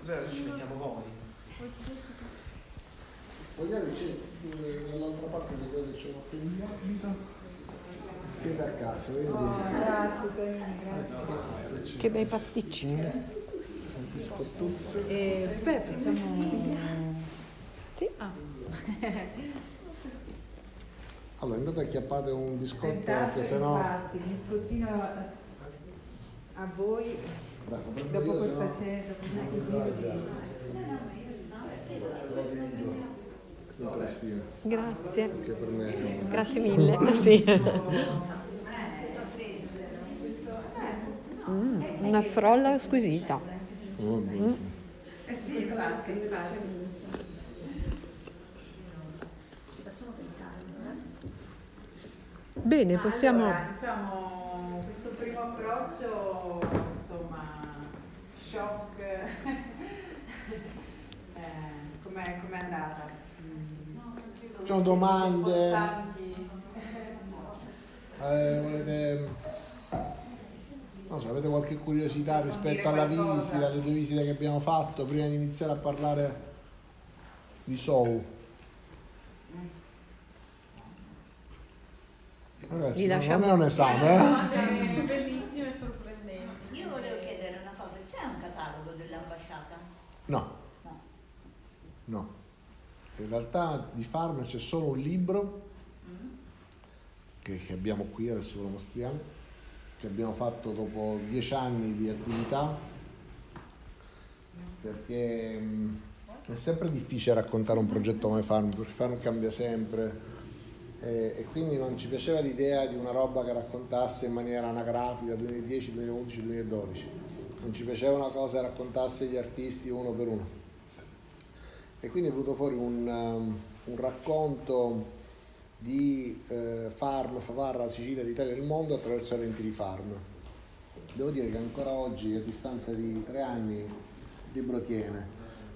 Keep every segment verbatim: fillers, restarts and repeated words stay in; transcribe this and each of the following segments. Cos'è? Ci mettiamo comodi. Vogliamo che dall'altra parte se cosa c'è una femmina? Siete a casa, vedi? Oh, grazie, grazie. Che bei pasticcini. Eh, beh, facciamo... Sì? Ah. Allora, andate a chiappare un biscotto, perché sennò... Infatti, il biscottino a voi, bravo, dopo questa no... cena, dopo questo giro. Grazie. Che per me è... Grazie mille, sì. Mm, una frolla squisita. Mm. Eh sì, infatti, infatti. Ci facciamo tentare, eh? Bene, ah, possiamo... Allora, diciamo, questo primo approccio, insomma, shock, eh, com'è, com'è andata? Mm. C'ho domande... Eh, volete... Non so, avete qualche curiosità rispetto alla visita, alle due visite che abbiamo fatto prima di iniziare a parlare di S O U? Ragazzi, non è un esame, eh? Bellissimo e sorprendente. Io volevo chiedere una cosa, c'è un catalogo dell'ambasciata? No. No. No. In realtà di Farm c'è solo un libro mm. che, che abbiamo qui, adesso ve lo mostriamo, che abbiamo fatto dopo dieci anni di attività, perché è sempre difficile raccontare un progetto come Farm, perché Farm cambia sempre e, e quindi non ci piaceva l'idea di una roba che raccontasse in maniera anagrafica duemiladieci, duemilaundici, duemiladodici, non ci piaceva una cosa che raccontasse gli artisti uno per uno, e quindi è venuto fuori un, un racconto di eh, Farm, Favara, Sicilia, l'Italia e il mondo attraverso eventi di Farm. Devo dire che ancora oggi, a distanza di tre anni, il libro tiene.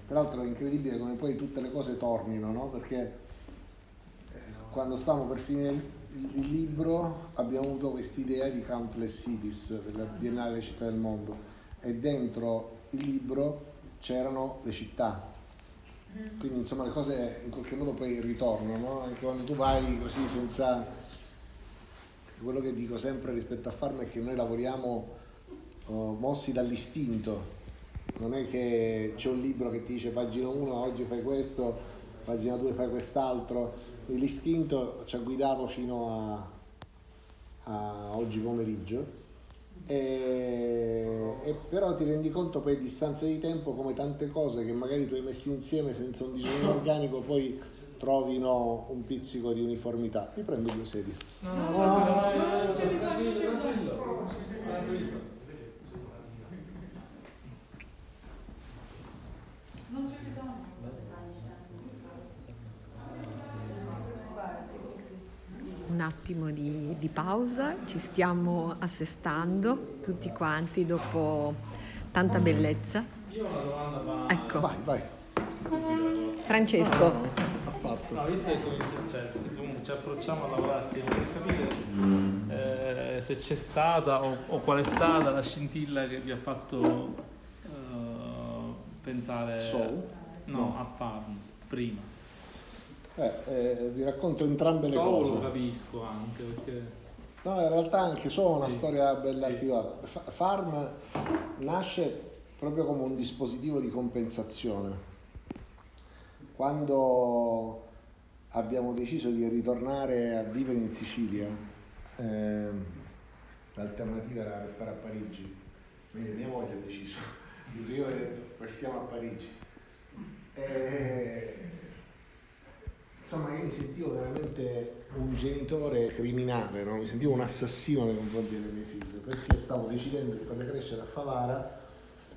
Peraltro è incredibile come poi tutte le cose tornino, no? Perché eh, quando stavamo per finire il, il libro abbiamo avuto quest'idea di Countless Cities, della Biennale delle città del mondo, e dentro il libro c'erano le città. Quindi insomma le cose in qualche modo poi ritornano, anche quando tu vai così senza... Quello che dico sempre rispetto a Farm è che noi lavoriamo oh, mossi dall'istinto, non è che c'è un libro che ti dice pagina uno oggi fai questo, pagina due fai quest'altro, l'istinto ci ha guidato fino a, a oggi pomeriggio. E, e però ti rendi conto poi a distanza di tempo come tante cose che magari tu hai messo insieme senza un disegno organico poi trovino un pizzico di uniformità. Mi prendo due sedie. No, no, no, no, non c'è bisogno, c'è bisogno. Non c'è bisogno. Un attimo di, di pausa, ci stiamo assestando tutti quanti dopo tanta bellezza. Io ho una domanda, ma... Ecco. Vai, vai. Francesco. No, visto che cioè, ci approcciamo a lavorare assieme, voglio capire eh, se c'è stata o, o qual è stata la scintilla che vi ha fatto eh, pensare so. no, no. a Farm prima. Eh, eh, vi racconto entrambe le cose. Solo lo capisco anche perché... No, in realtà anche solo una sì. storia bella sì. articolata. Farm nasce proprio come un dispositivo di compensazione. Quando abbiamo deciso di ritornare a vivere in Sicilia, eh, l'alternativa era restare a Parigi. Quindi mia moglie ha deciso, io restiamo a Parigi. E... Insomma, io mi sentivo veramente un genitore criminale, no? Mi sentivo un assassino nei confronti delle mie figlie, perché stavo decidendo di farle crescere a Favara,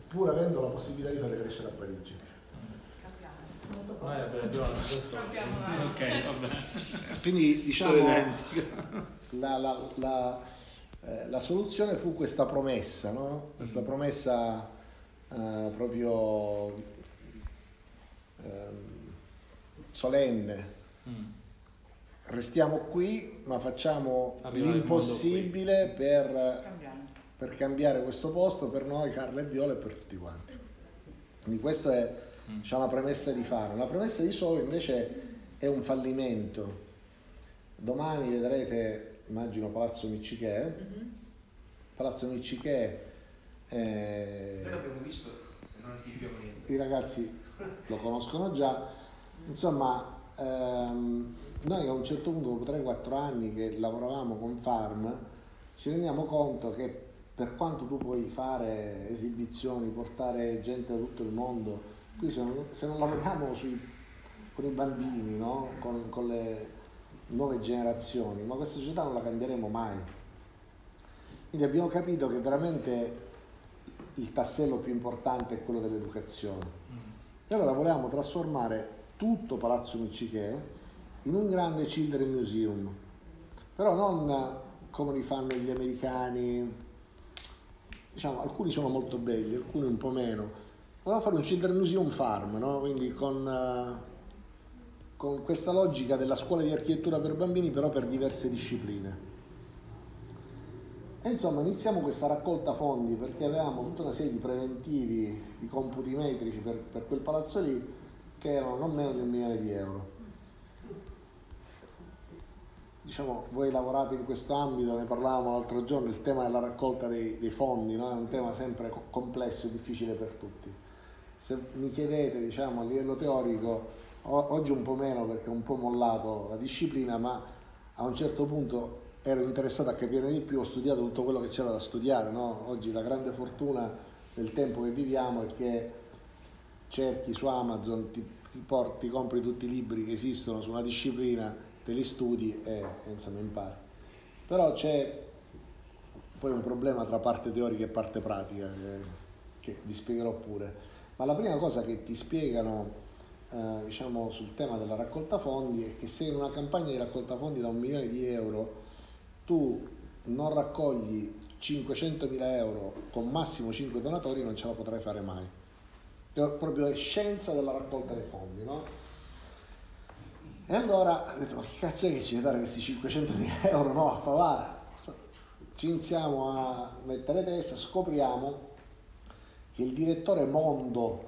pur avendo la possibilità di farle crescere a Parigi. Quindi, diciamo, la, la, la, eh, la soluzione fu questa promessa, no? Questa promessa eh, proprio... Eh, solenne. Mm. Restiamo qui, ma facciamo Arrivare l'impossibile per, per cambiare questo posto per noi, Carla e Viola, e per tutti quanti. Quindi questa è diciamo, la premessa di Faro. La premessa di Solo invece è un fallimento. Domani vedrete, immagino, Palazzo Miccichè. Mm-hmm. Palazzo Miccichè. Eh... Noi l'abbiamo visto e non archiviamo niente. I ragazzi lo conoscono già. Insomma, ehm, noi a un certo punto, dopo tre quattro anni che lavoravamo con Farm, ci rendiamo conto che per quanto tu puoi fare esibizioni, portare gente da tutto il mondo, qui se non, se non lavoriamo sui, con i bambini, no? con, con le nuove generazioni, ma questa società non la cambieremo mai. Quindi abbiamo capito che veramente il tassello più importante è quello dell'educazione. E allora volevamo trasformare tutto Palazzo Miccichè in un grande Children Museum, però non come li fanno gli americani. Diciamo, alcuni sono molto belli, alcuni un po' meno. Allora fare un Children Museum Farm, no? Quindi con, uh, con questa logica della scuola di architettura per bambini, però per diverse discipline. E insomma iniziamo questa raccolta fondi perché avevamo tutta una serie di preventivi, di computi metrici per, per quel palazzo lì, che erano non meno di un milione di euro. Diciamo, voi lavorate in questo ambito, ne parlavamo l'altro giorno, il tema della raccolta dei, dei fondi, no? È un tema sempre complesso e difficile per tutti. Se mi chiedete, diciamo, a livello teorico, oggi un po' meno perché ho un po' mollato la disciplina, ma a un certo punto ero interessato a capire di più, ho studiato tutto quello che c'era da studiare, no? Oggi la grande fortuna del tempo che viviamo è che cerchi su Amazon, ti, ti, porti, ti compri tutti i libri che esistono su una disciplina, li studi e, e insomma impari. Però c'è poi un problema tra parte teorica e parte pratica che, che vi spiegherò pure. Ma la prima cosa che ti spiegano eh, diciamo sul tema della raccolta fondi è che se in una campagna di raccolta fondi da un milione di euro tu non raccogli cinquecentomila euro con massimo cinque donatori non ce la potrai fare mai. È proprio scienza della raccolta dei fondi, no? E allora ho detto, ma che cazzo è che ci deve dare questi cinquecentomila euro, no, a Favara? Ci iniziamo a mettere testa, scopriamo che il direttore mondo,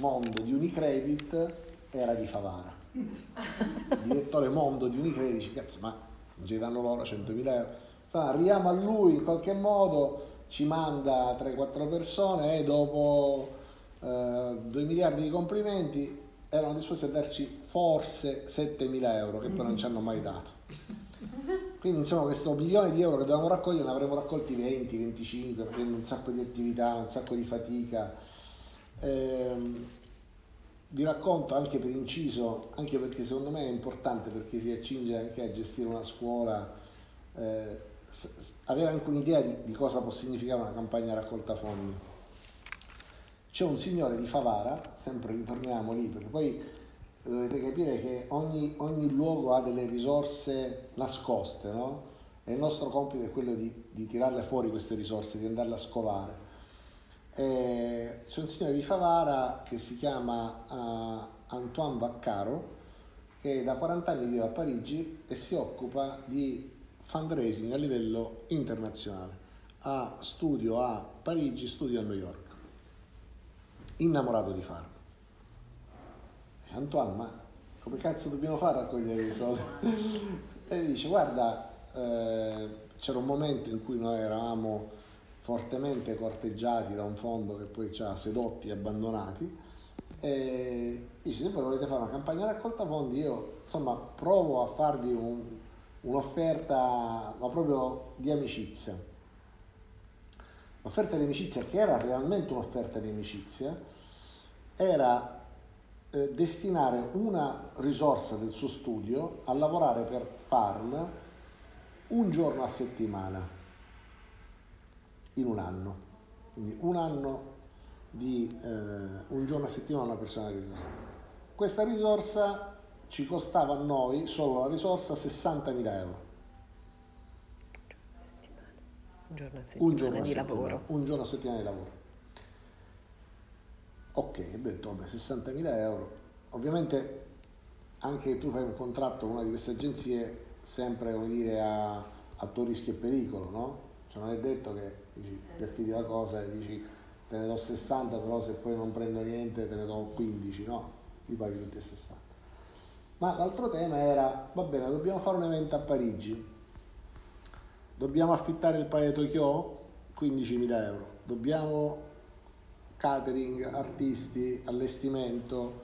mondo di Unicredit era di Favara. Il direttore mondo di Unicredit dice, cazzo, ma ci danno loro centomila euro. Insomma, arriviamo a lui in qualche modo, ci manda tre quattro persone e dopo eh, due miliardi di complimenti erano disposti a darci forse settemila euro, che poi non ci hanno mai dato. Quindi insomma questo milione di euro che dovevamo raccogliere ne avremmo raccolti venti, venticinque, prendendo un sacco di attività, un sacco di fatica. Ehm, vi racconto anche per inciso, anche perché secondo me è importante, perché si accinge anche a gestire una scuola, eh, avere anche un'idea di, di cosa può significare una campagna raccolta fondi. C'è un signore di Favara, sempre ritorniamo lì, perché poi dovete capire che ogni, ogni luogo ha delle risorse nascoste, no? E il nostro compito è quello di, di tirarle fuori queste risorse, di andarle a scovare. E c'è un signore di Favara che si chiama uh, Antoine Baccaro, che da quaranta anni vive a Parigi e si occupa di fundraising a livello internazionale. Ha studio a Parigi, studio a New York. Innamorato di farlo. Antoine, ma come cazzo dobbiamo fare a raccogliere i soldi? E dice, guarda, eh, c'era un momento in cui noi eravamo fortemente corteggiati da un fondo che poi ci ha sedotti e abbandonati, e dice, se voi volete fare una campagna raccolta fondi, io insomma provo a farvi un, un'offerta, ma proprio di amicizia. L'offerta di amicizia, che era realmente un'offerta di amicizia, era eh, destinare una risorsa del suo studio a lavorare per Farm un giorno a settimana, in un anno. Quindi un anno di eh, un giorno a settimana una persona di risorsa. Questa risorsa ci costava a noi, solo la risorsa, sessantamila euro. Un giorno a settimana, un giorno a settimana di settimana, lavoro. Un giorno a settimana di lavoro. Ok, beh, vabbè, sessantamila euro. Ovviamente anche tu fai un contratto con una di queste agenzie, sempre come dire a, a tuo rischio e pericolo, no? Cioè non è detto che dici, ti affidi la cosa e dici te ne do sessanta, però se poi non prendo niente te ne do quindici, no? Ti paghi tutti e sessanta. Ma l'altro tema era, va bene, dobbiamo fare un evento a Parigi, dobbiamo affittare il palais Tokyo, quindicimila euro, dobbiamo catering, artisti, allestimento,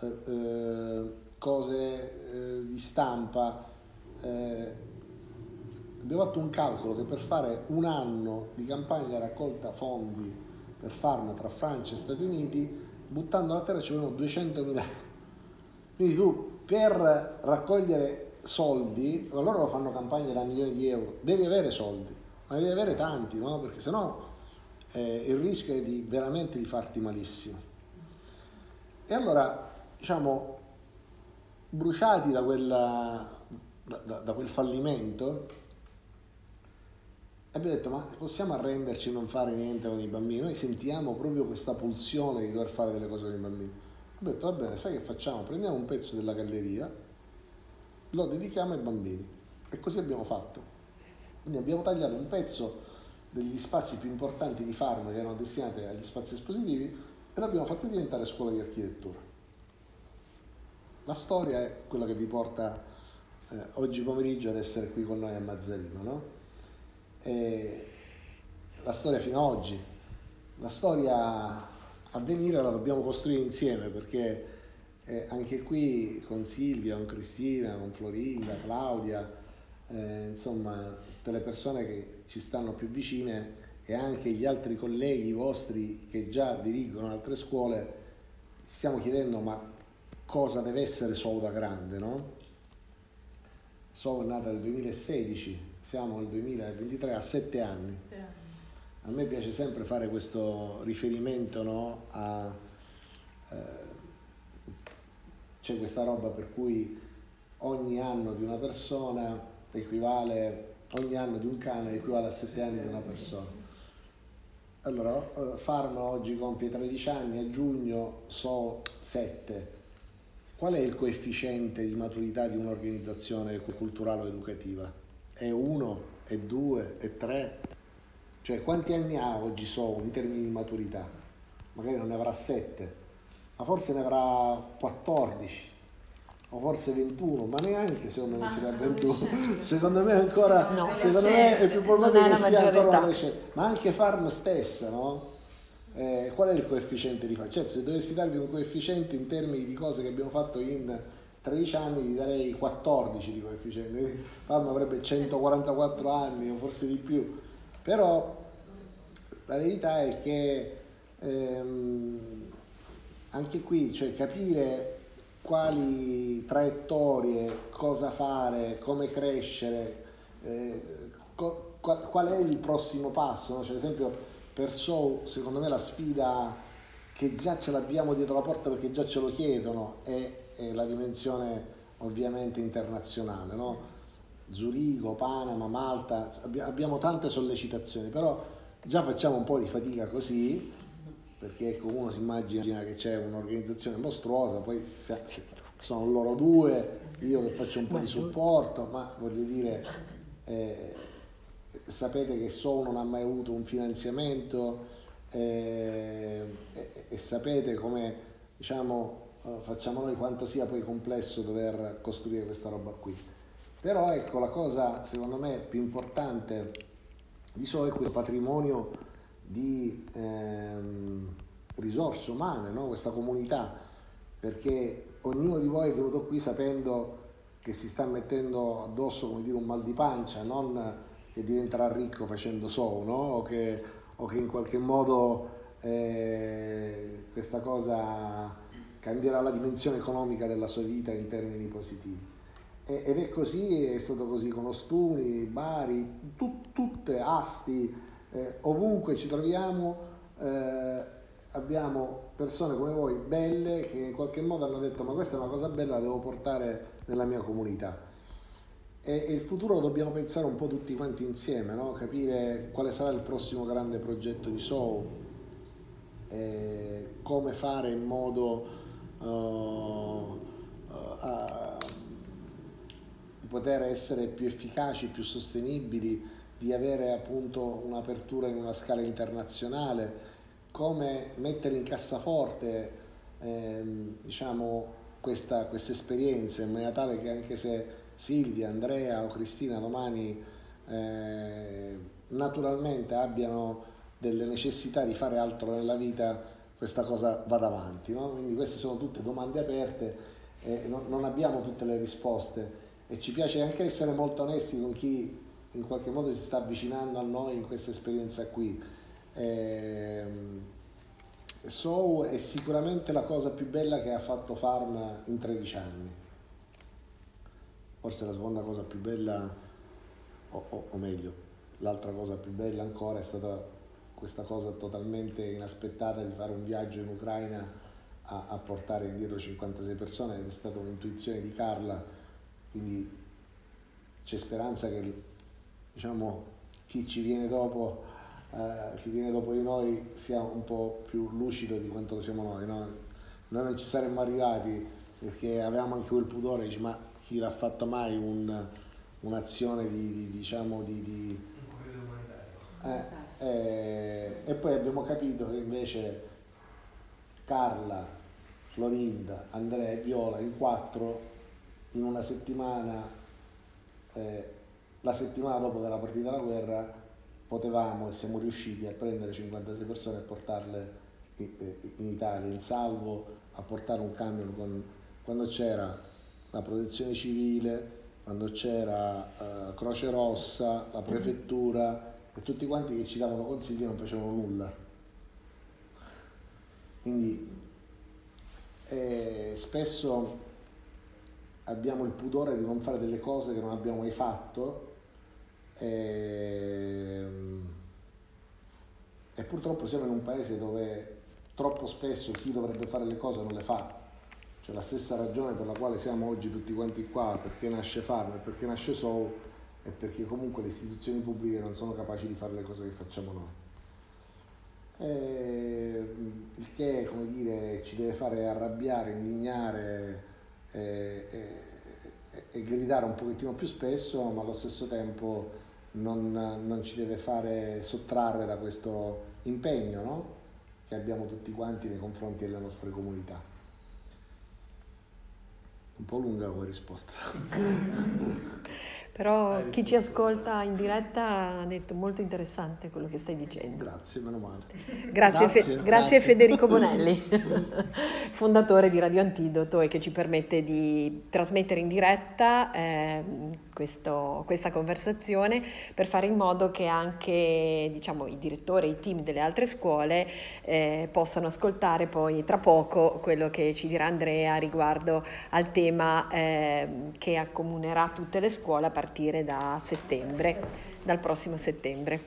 eh, eh, cose eh, di stampa. Eh, abbiamo fatto un calcolo che per fare un anno di campagna raccolta fondi per Farm tra Francia e Stati Uniti, buttando la terra ci vogliono duecentomila. Quindi tu per raccogliere soldi, loro fanno campagne da milioni di euro, devi avere soldi, ma devi avere tanti, no? Perché sennò eh, il rischio è di veramente di farti malissimo. E allora, diciamo, bruciati da, quella, da, da, da quel fallimento, abbiamo detto, ma possiamo arrenderci e non fare niente con i bambini? Noi sentiamo proprio questa pulsione di dover fare delle cose con i bambini. Abbiamo detto, va bene, sai che facciamo? Prendiamo un pezzo della galleria, lo dedichiamo ai bambini. E così abbiamo fatto. Quindi abbiamo tagliato un pezzo degli spazi più importanti di Farm, che erano destinati agli spazi espositivi, e l'abbiamo fatto diventare scuola di architettura. La storia è quella che vi porta eh, oggi pomeriggio ad essere qui con noi a Mazzarino, no? E la storia fino ad oggi, la storia a venire la dobbiamo costruire insieme, perché eh, anche qui con Silvia, con Cristina, con Florinda, Claudia, eh, insomma tutte le persone che ci stanno più vicine e anche gli altri colleghi vostri che già dirigono altre scuole, ci stiamo chiedendo ma cosa deve essere S O U da grande, no? S O U è nata nel duemilasedici, siamo nel duemilaventitré, a sette anni. A me piace sempre fare questo riferimento, no? A, eh, c'è questa roba per cui ogni anno di una persona equivale, ogni anno di un cane equivale a sette anni di una persona. Allora, Farm oggi compie tredici anni, a giugno so sette. Qual è il coefficiente di maturità di un'organizzazione culturale o educativa? È uno, è due, è tre? Cioè quanti anni ha oggi S O U in termini di maturità? Magari non ne avrà sette, ma forse ne avrà quattordici o forse ventuno, ma neanche secondo me ah, si dà ventuno. Secondo me ancora no, secondo me è più probabile che sia ancora una adolescente. Ma anche Farm stessa, no? Eh, qual è il coefficiente di farm? Cioè, se dovessi darvi un coefficiente in termini di cose che abbiamo fatto in tredici anni, vi darei quattordici di coefficiente. Farm avrebbe centoquarantaquattro anni o forse di più, però la verità è che ehm, anche qui, cioè, capire quali traiettorie, cosa fare, come crescere, eh, co- qual è il prossimo passo, no? Cioè, ad esempio per S O U secondo me la sfida che già ce l'abbiamo dietro la porta, perché già ce lo chiedono, è, è la dimensione ovviamente internazionale, no? Zurigo, Panama, Malta, abbi- abbiamo tante sollecitazioni, però già facciamo un po' di fatica così, perché ecco, uno si immagina che c'è un'organizzazione mostruosa, poi se, se sono loro due, io che faccio un po' di supporto, ma voglio dire, eh, sapete che S O U non ha mai avuto un finanziamento. E, e, e sapete come, diciamo, facciamo noi quanto sia poi complesso dover costruire questa roba qui. Però ecco, la cosa secondo me più importante di S O U è questo patrimonio di ehm, risorse umane, no? Questa comunità, perché ognuno di voi è venuto qui sapendo che si sta mettendo addosso, come dire, un mal di pancia, non che diventerà ricco facendo S O U, no? O che o che in qualche modo eh, questa cosa cambierà la dimensione economica della sua vita in termini positivi. E, ed è così, è stato così con Ostuni, Bari, tut, tutte Asti, eh, ovunque ci troviamo, eh, abbiamo persone come voi, belle, che in qualche modo hanno detto ma questa è una cosa bella, la devo portare nella mia comunità. E il futuro lo dobbiamo pensare un po' tutti quanti insieme, no? Capire quale sarà il prossimo grande progetto di S O U, eh, come fare in modo uh, uh, uh, di poter essere più efficaci, più sostenibili, di avere appunto un'apertura in una scala internazionale, come mettere in cassaforte ehm, diciamo questa esperienza, in maniera tale che anche se Silvia, Andrea o Cristina domani eh, naturalmente abbiano delle necessità di fare altro nella vita, questa cosa vada avanti, no? Quindi queste sono tutte domande aperte e non, non abbiamo tutte le risposte, e ci piace anche essere molto onesti con chi in qualche modo si sta avvicinando a noi in questa esperienza qui. Eh, S O U è sicuramente la cosa più bella che ha fatto Farm in tredici anni, forse la seconda cosa più bella, o, o, o meglio, l'altra cosa più bella ancora è stata questa cosa totalmente inaspettata di fare un viaggio in Ucraina a, a portare indietro cinquantasei persone, ed è stata un'intuizione di Carla, quindi c'è speranza che, diciamo, chi ci viene dopo Uh, chi viene dopo di noi sia un po' più lucido di quanto lo siamo noi, no? Noi non ci saremmo arrivati perché avevamo anche quel pudore, dice, ma chi l'ha fatta mai un, un'azione di, di diciamo di, di... Eh, eh, e poi abbiamo capito che invece Carla, Florinda, Andrea e Viola in quattro in una settimana, eh, la settimana dopo che era partita la guerra, potevamo e siamo riusciti a prendere cinquantasei persone e portarle in Italia, in salvo, a portare un camion con, quando c'era la protezione civile, quando c'era uh, Croce Rossa, la prefettura e tutti quanti che ci davano consigli e non facevano nulla. Quindi eh, spesso abbiamo il pudore di non fare delle cose che non abbiamo mai fatto, E, e purtroppo siamo in un paese dove troppo spesso chi dovrebbe fare le cose non le fa. Cioè, la stessa ragione per la quale siamo oggi tutti quanti qua, perché nasce Farm e perché nasce S O U, è perché comunque le istituzioni pubbliche non sono capaci di fare le cose che facciamo noi, e, il che, come dire, ci deve fare arrabbiare, indignare e, e, e gridare un pochettino più spesso, ma allo stesso tempo Non, non ci deve fare sottrarre da questo impegno, no? Che abbiamo tutti quanti nei confronti delle nostre comunità. Un po' lunga come risposta. Però chi ci ascolta in diretta ha detto molto interessante quello che stai dicendo. Grazie, meno male. Grazie, grazie, Fe- grazie, grazie. Federico Bonelli, fondatore di Radio Antidoto, e che ci permette di trasmettere in diretta eh, questo, questa conversazione per fare in modo che anche, diciamo, i direttori e i team delle altre scuole eh, possano ascoltare poi tra poco quello che ci dirà Andrea riguardo al tema eh, che accomunerà tutte le scuole a partire da settembre, dal prossimo settembre.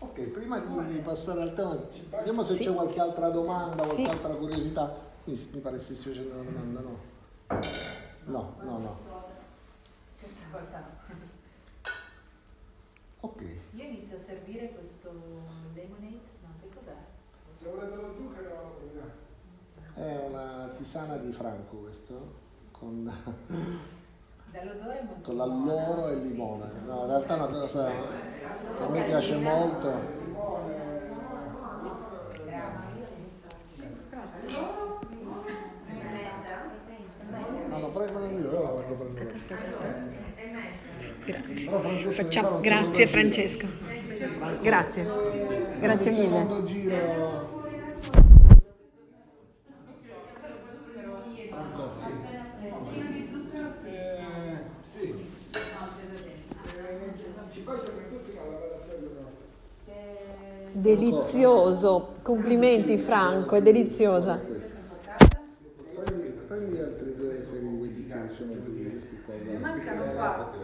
Ok, prima di passare al tema, vediamo se sì. c'è qualche altra domanda, qualche sì. altra curiosità. Quindi mi pare stessi facendo una domanda, no? No, no, no. Ok. Io inizio a servire questo lemonade, ma che cos'è? È una tisana di Franco, questo, con... Dall'odore molto con l'alloro e il limone. No, in realtà è una cosa che a me piace molto. No, no, prego, io la voglio prendere. Grazie. Facciamo, grazie Francesco. Grazie. Grazie mille. Delizioso, complimenti Franco, è deliziosa. Prendi, prendi altri due serie di wifi che sono tutti questi qua. Ne mancano quattro.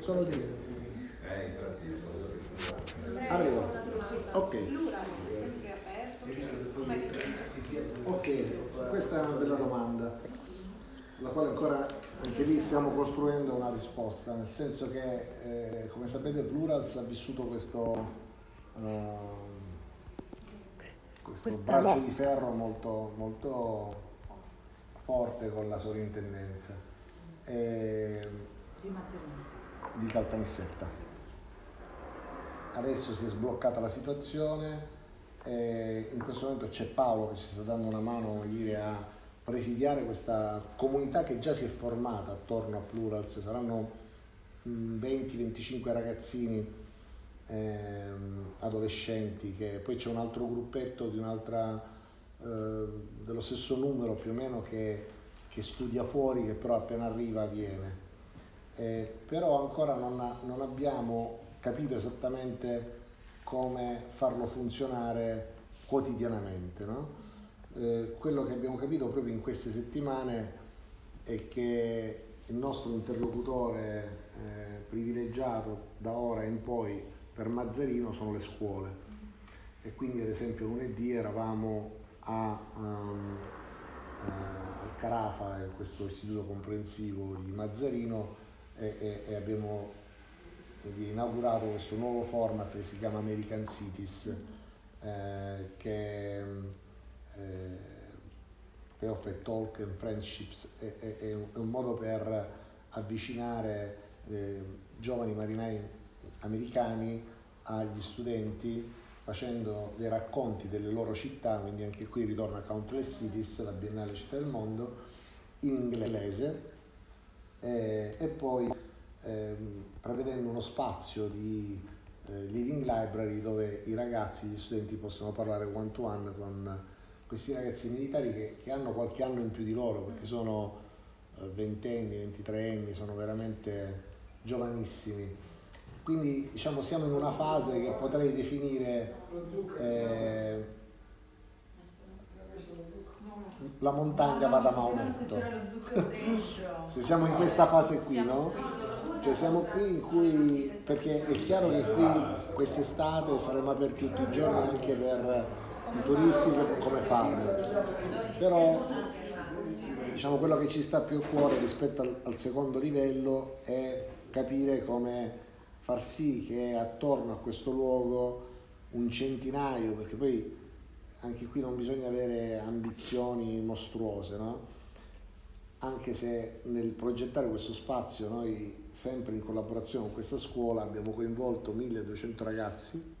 Sono due. Eh, infatti. Arrivo. Ok. Plurals è sempre aperto. Ok, questa è una bella domanda, la quale ancora anche lì stiamo costruendo una risposta, nel senso che, eh, come sapete, Plurals ha vissuto questo... Uh, questo braccio di ferro molto, molto forte con la sovrintendenza e, di Mazzarino, di Caltanissetta, adesso si è sbloccata la situazione, eh, in questo momento c'è Paolo che ci sta dando una mano dire, a presidiare questa comunità che già si è formata attorno a Plurals, saranno venti venticinque ragazzini eh, adolescenti, che poi c'è un altro gruppetto di un'altra, eh, dello stesso numero più o meno che, che studia fuori, che però appena arriva viene. Eh, però ancora non, ha, non abbiamo capito esattamente come farlo funzionare quotidianamente, no? Eh, quello che abbiamo capito proprio in queste settimane è che il nostro interlocutore eh, privilegiato da ora in poi per Mazzarino sono le scuole, e quindi ad esempio lunedì eravamo a, um, a Carafa, questo istituto comprensivo di Mazzarino, e, e, e abbiamo quindi inaugurato questo nuovo format che si chiama American Cities, eh, che eh, che offre talk and friendships, è, è, è un modo per avvicinare eh, giovani marinai americani agli studenti facendo dei racconti delle loro città, quindi anche qui ritorna a Countless Cities, la Biennale Città del Mondo, in inglese, eh, e poi eh, prevedendo uno spazio di eh, living library dove i ragazzi, gli studenti possono parlare one to one con questi ragazzi militari che, che hanno qualche anno in più di loro, perché sono ventenni, ventitreanni, sono veramente giovanissimi. Quindi diciamo siamo in una fase che potrei definire eh, la montagna va da Maometto. Se siamo in questa fase qui, no? Cioè siamo qui in cui, perché è chiaro che qui quest'estate saremo aperti tutti i giorni anche per turisti come Farm, però diciamo quello che ci sta più a cuore rispetto al, al secondo livello è capire come far sì che attorno a questo luogo un centinaio, perché poi anche qui non bisogna avere ambizioni mostruose, no? Anche se nel progettare questo spazio noi sempre in collaborazione con questa scuola abbiamo coinvolto milleduecento ragazzi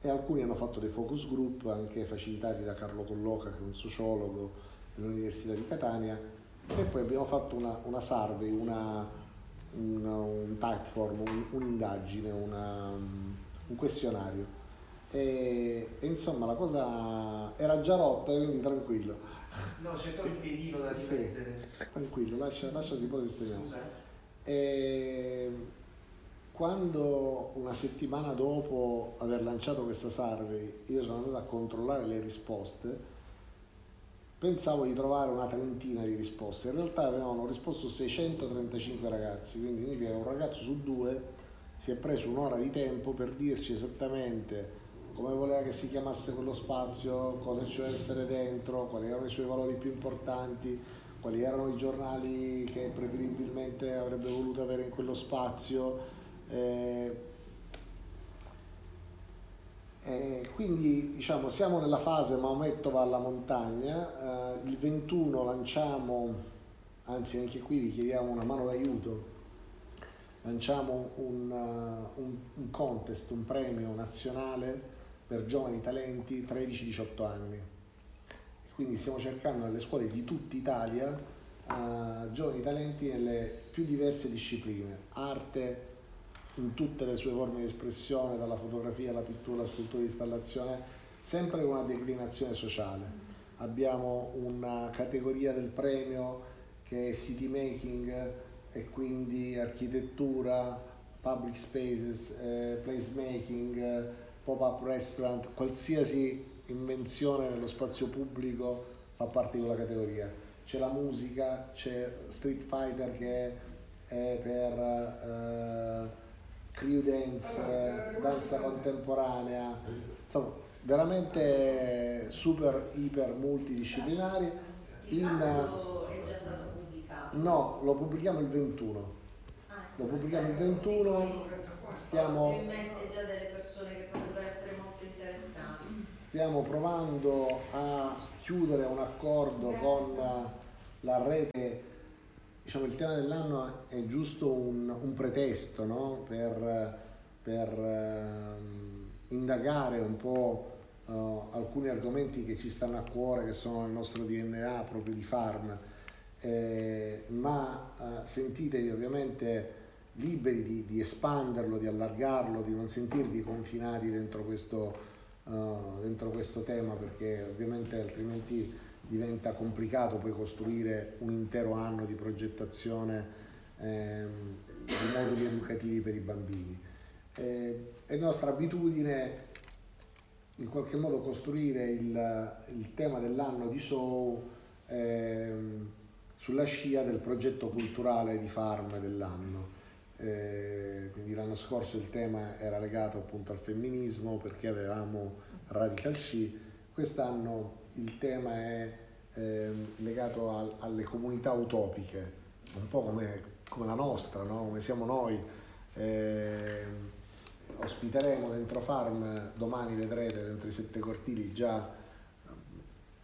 e alcuni hanno fatto dei focus group anche facilitati da Carlo Colloca, che è un sociologo dell'Università di Catania, e poi abbiamo fatto una, una survey, una, un, un typeform, un, un'indagine, una, un questionario e, e insomma la cosa era già rotta, quindi tranquillo. No, c'è un piedino da rimettere. Sì, tranquillo, lascia, lasciasi poi sistemiamo. E quando una settimana dopo aver lanciato questa survey io sono andato a controllare le risposte, pensavo di trovare una trentina di risposte, in realtà avevano risposto seicentotrentacinque ragazzi, quindi significa che un ragazzo su due si è preso un'ora di tempo per dirci esattamente come voleva che si chiamasse quello spazio, cosa ci doveva essere dentro, quali erano i suoi valori più importanti, quali erano i giornali che preferibilmente avrebbe voluto avere in quello spazio. Eh, eh, quindi diciamo siamo nella fase Maometto va alla montagna. Eh, il ventuno lanciamo, anzi anche qui vi chiediamo una mano d'aiuto, lanciamo un, uh, un, un contest, un premio nazionale per giovani talenti tredici diciotto anni, quindi stiamo cercando nelle scuole di tutta Italia uh, giovani talenti nelle più diverse discipline, arte in tutte le sue forme di espressione, dalla fotografia alla pittura, alla scultura, all'installazione, sempre con una declinazione sociale. Abbiamo una categoria del premio che è city making, e quindi architettura, public spaces, eh, place making, pop-up restaurant, qualsiasi invenzione nello spazio pubblico fa parte di quella categoria. C'è la musica, c'è Street Fighter che è per eh, crew dance, danza contemporanea, insomma veramente super, iper, multidisciplinari. In... No, lo pubblichiamo il ventuno, lo pubblichiamo il ventuno, stiamo, stiamo provando a chiudere un accordo con la rete. Diciamo, il tema dell'anno è giusto un, un pretesto, no? per, per eh, indagare un po' eh, alcuni argomenti che ci stanno a cuore, che sono nel nostro D N A proprio di Farm, eh, ma eh, sentitevi ovviamente liberi di, di espanderlo, di allargarlo, di non sentirvi confinati dentro questo, uh, dentro questo tema, perché ovviamente altrimenti diventa complicato poi costruire un intero anno di progettazione ehm, di moduli educativi per i bambini. Eh, è nostra abitudine in qualche modo costruire il, il tema dell'anno di S O U ehm, sulla scia del progetto culturale di Farm dell'anno. Eh, quindi l'anno scorso il tema era legato appunto al femminismo, perché avevamo Radical She. Quest'anno il tema è eh, legato al, alle comunità utopiche, un po' come, come la nostra, no? Come siamo noi. Eh, ospiteremo dentro Farm, domani vedrete dentro i sette cortili già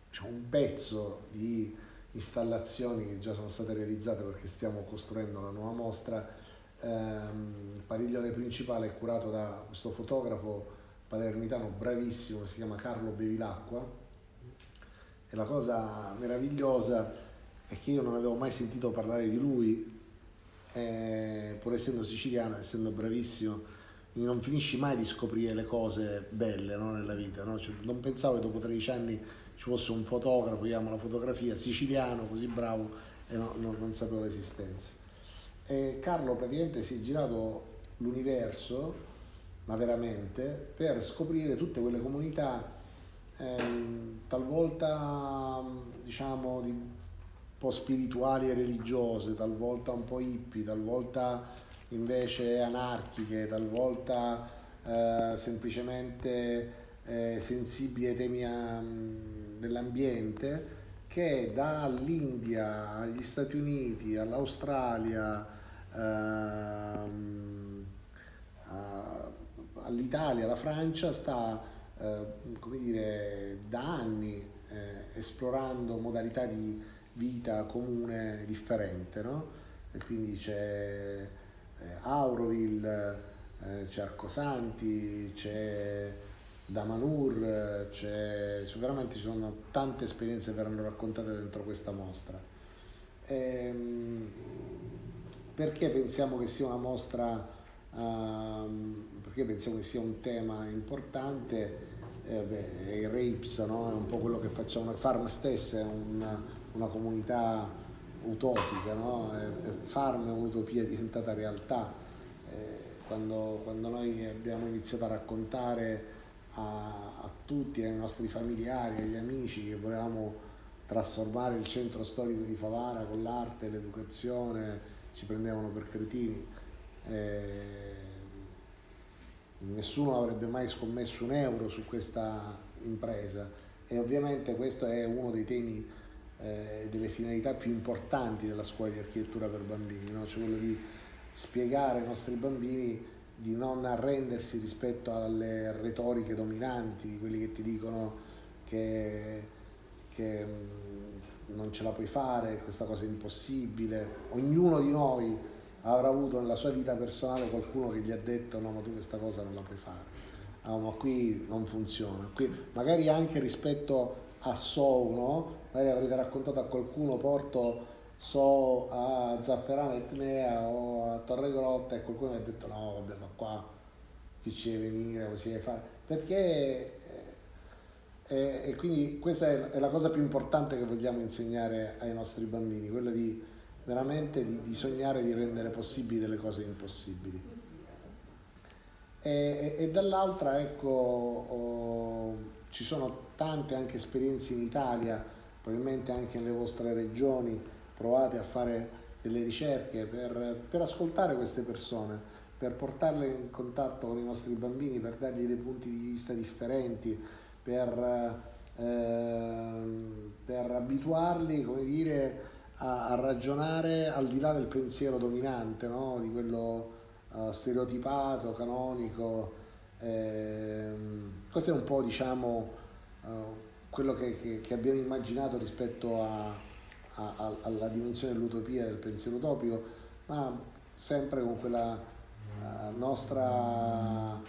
diciamo, un pezzo di installazioni che già sono state realizzate, perché stiamo costruendo la nuova mostra. Il padiglione principale è curato da questo fotografo palermitano bravissimo, si chiama Carlo Bevilacqua, e la cosa meravigliosa è che io non avevo mai sentito parlare di lui, e, pur essendo siciliano, essendo bravissimo, non finisci mai di scoprire le cose belle, no, nella vita, no? Cioè, non pensavo che dopo tredici anni ci fosse un fotografo, io amo la fotografia, siciliano così bravo, e no, no, non sapevo l'esistenza. E Carlo praticamente si è girato l'universo, ma veramente, per scoprire tutte quelle comunità ehm, talvolta diciamo di, un po' spirituali e religiose, talvolta un po' hippie, talvolta invece anarchiche, talvolta eh, semplicemente eh, sensibili ai temi um, dell'ambiente, che dall'India agli Stati Uniti, all'Australia, ehm, all'Italia, alla Francia, sta eh, come dire, da anni eh, esplorando modalità di vita comune differente, no? E quindi c'è eh, Auroville, eh, c'è Arcosanti, c'è da Manur, cioè, veramente ci sono tante esperienze che verranno raccontate dentro questa mostra. Ehm, perché pensiamo che sia una mostra, ehm, perché pensiamo che sia un tema importante? Eh, beh, è il rapes, no? È un po' quello che facciamo nel Farm stesso, è una, una comunità utopica, no? Farm è un'utopia diventata realtà. Eh, quando, quando noi abbiamo iniziato a raccontare A, a tutti, ai nostri familiari, agli amici, che volevamo trasformare il centro storico di Favara con l'arte e l'educazione, ci prendevano per cretini. Eh, nessuno avrebbe mai scommesso un euro su questa impresa, e ovviamente questo è uno dei temi e eh, delle finalità più importanti della scuola di architettura per bambini, no? Cioè quello di spiegare ai nostri bambini di non arrendersi rispetto alle retoriche dominanti, quelli che ti dicono che, che non ce la puoi fare, questa cosa è impossibile. Ognuno di noi avrà avuto nella sua vita personale qualcuno che gli ha detto no, ma tu questa cosa non la puoi fare, no, ma qui non funziona. Qui, magari anche rispetto a S O U, no? Magari avrete raccontato a qualcuno Porto So a Zafferana Etnea o a Torre Grotta, e qualcuno mi ha detto no vabbè, ma qua chi ci deve venire, così deve fare, perché e, e quindi questa è, è la cosa più importante che vogliamo insegnare ai nostri bambini, quella di veramente di, di sognare, di rendere possibili delle cose impossibili. E, e, e dall'altra ecco oh, ci sono tante anche esperienze in Italia, probabilmente anche nelle vostre regioni. Provate a fare delle ricerche per, per ascoltare queste persone, per portarle in contatto con i nostri bambini, per dargli dei punti di vista differenti, per, eh, per abituarli, come dire, a, a ragionare al di là del pensiero dominante, no? Di quello uh, stereotipato, canonico. Eh, questo è un po' diciamo uh, quello che, che, che abbiamo immaginato rispetto a alla dimensione dell'utopia, del pensiero utopico, ma sempre con quella la nostra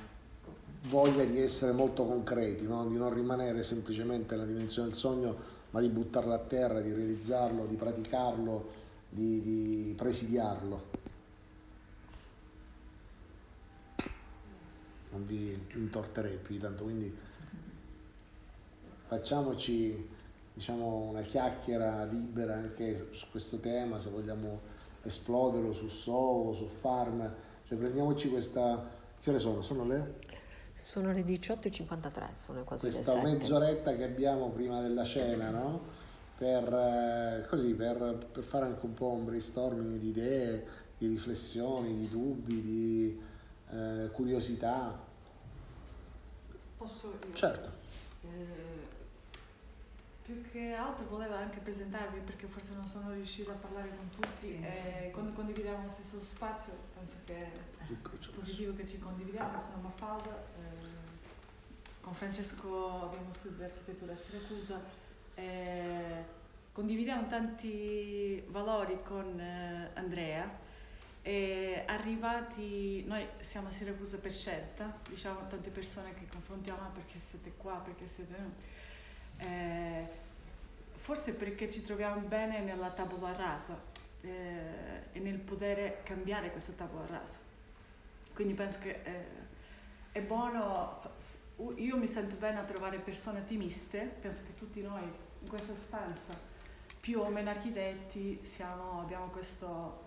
voglia di essere molto concreti, no? Di non rimanere semplicemente nella dimensione del sogno, ma di buttarlo a terra, di realizzarlo, di praticarlo, di, di presidiarlo. Non vi intorterei più tanto, quindi facciamoci, diciamo, una chiacchiera libera anche su questo tema, se vogliamo esploderlo su S O U, su Farm, cioè prendiamoci questa, che ore sono? Sono le? Sono le diciotto e cinquantatré, sono quasi le sette. Questa mezz'oretta che abbiamo prima della cena, no? Per, così, per, per fare anche un po' un brainstorming di idee, di riflessioni, di dubbi, di eh, curiosità. Posso io? Certo. Eh, più che altro volevo anche presentarvi, perché forse non sono riuscita a parlare con tutti, e quando condividiamo lo stesso spazio penso che è positivo che ci condividiamo. Sono Mafalda, eh, con Francesco abbiamo studiato architettura a Siracusa, eh, condividiamo tanti valori con eh, Andrea. E arrivati, noi siamo a Siracusa per scelta, diciamo, tante persone che confrontiamo, perché siete qua, perché siete venuti, eh, forse perché ci troviamo bene nella tavola rasa, eh, e nel poter cambiare questa tavola rasa, quindi penso che eh, è buono. Io mi sento bene a trovare persone ottimiste, penso che tutti noi in questa stanza, più o meno architetti, siamo, abbiamo questo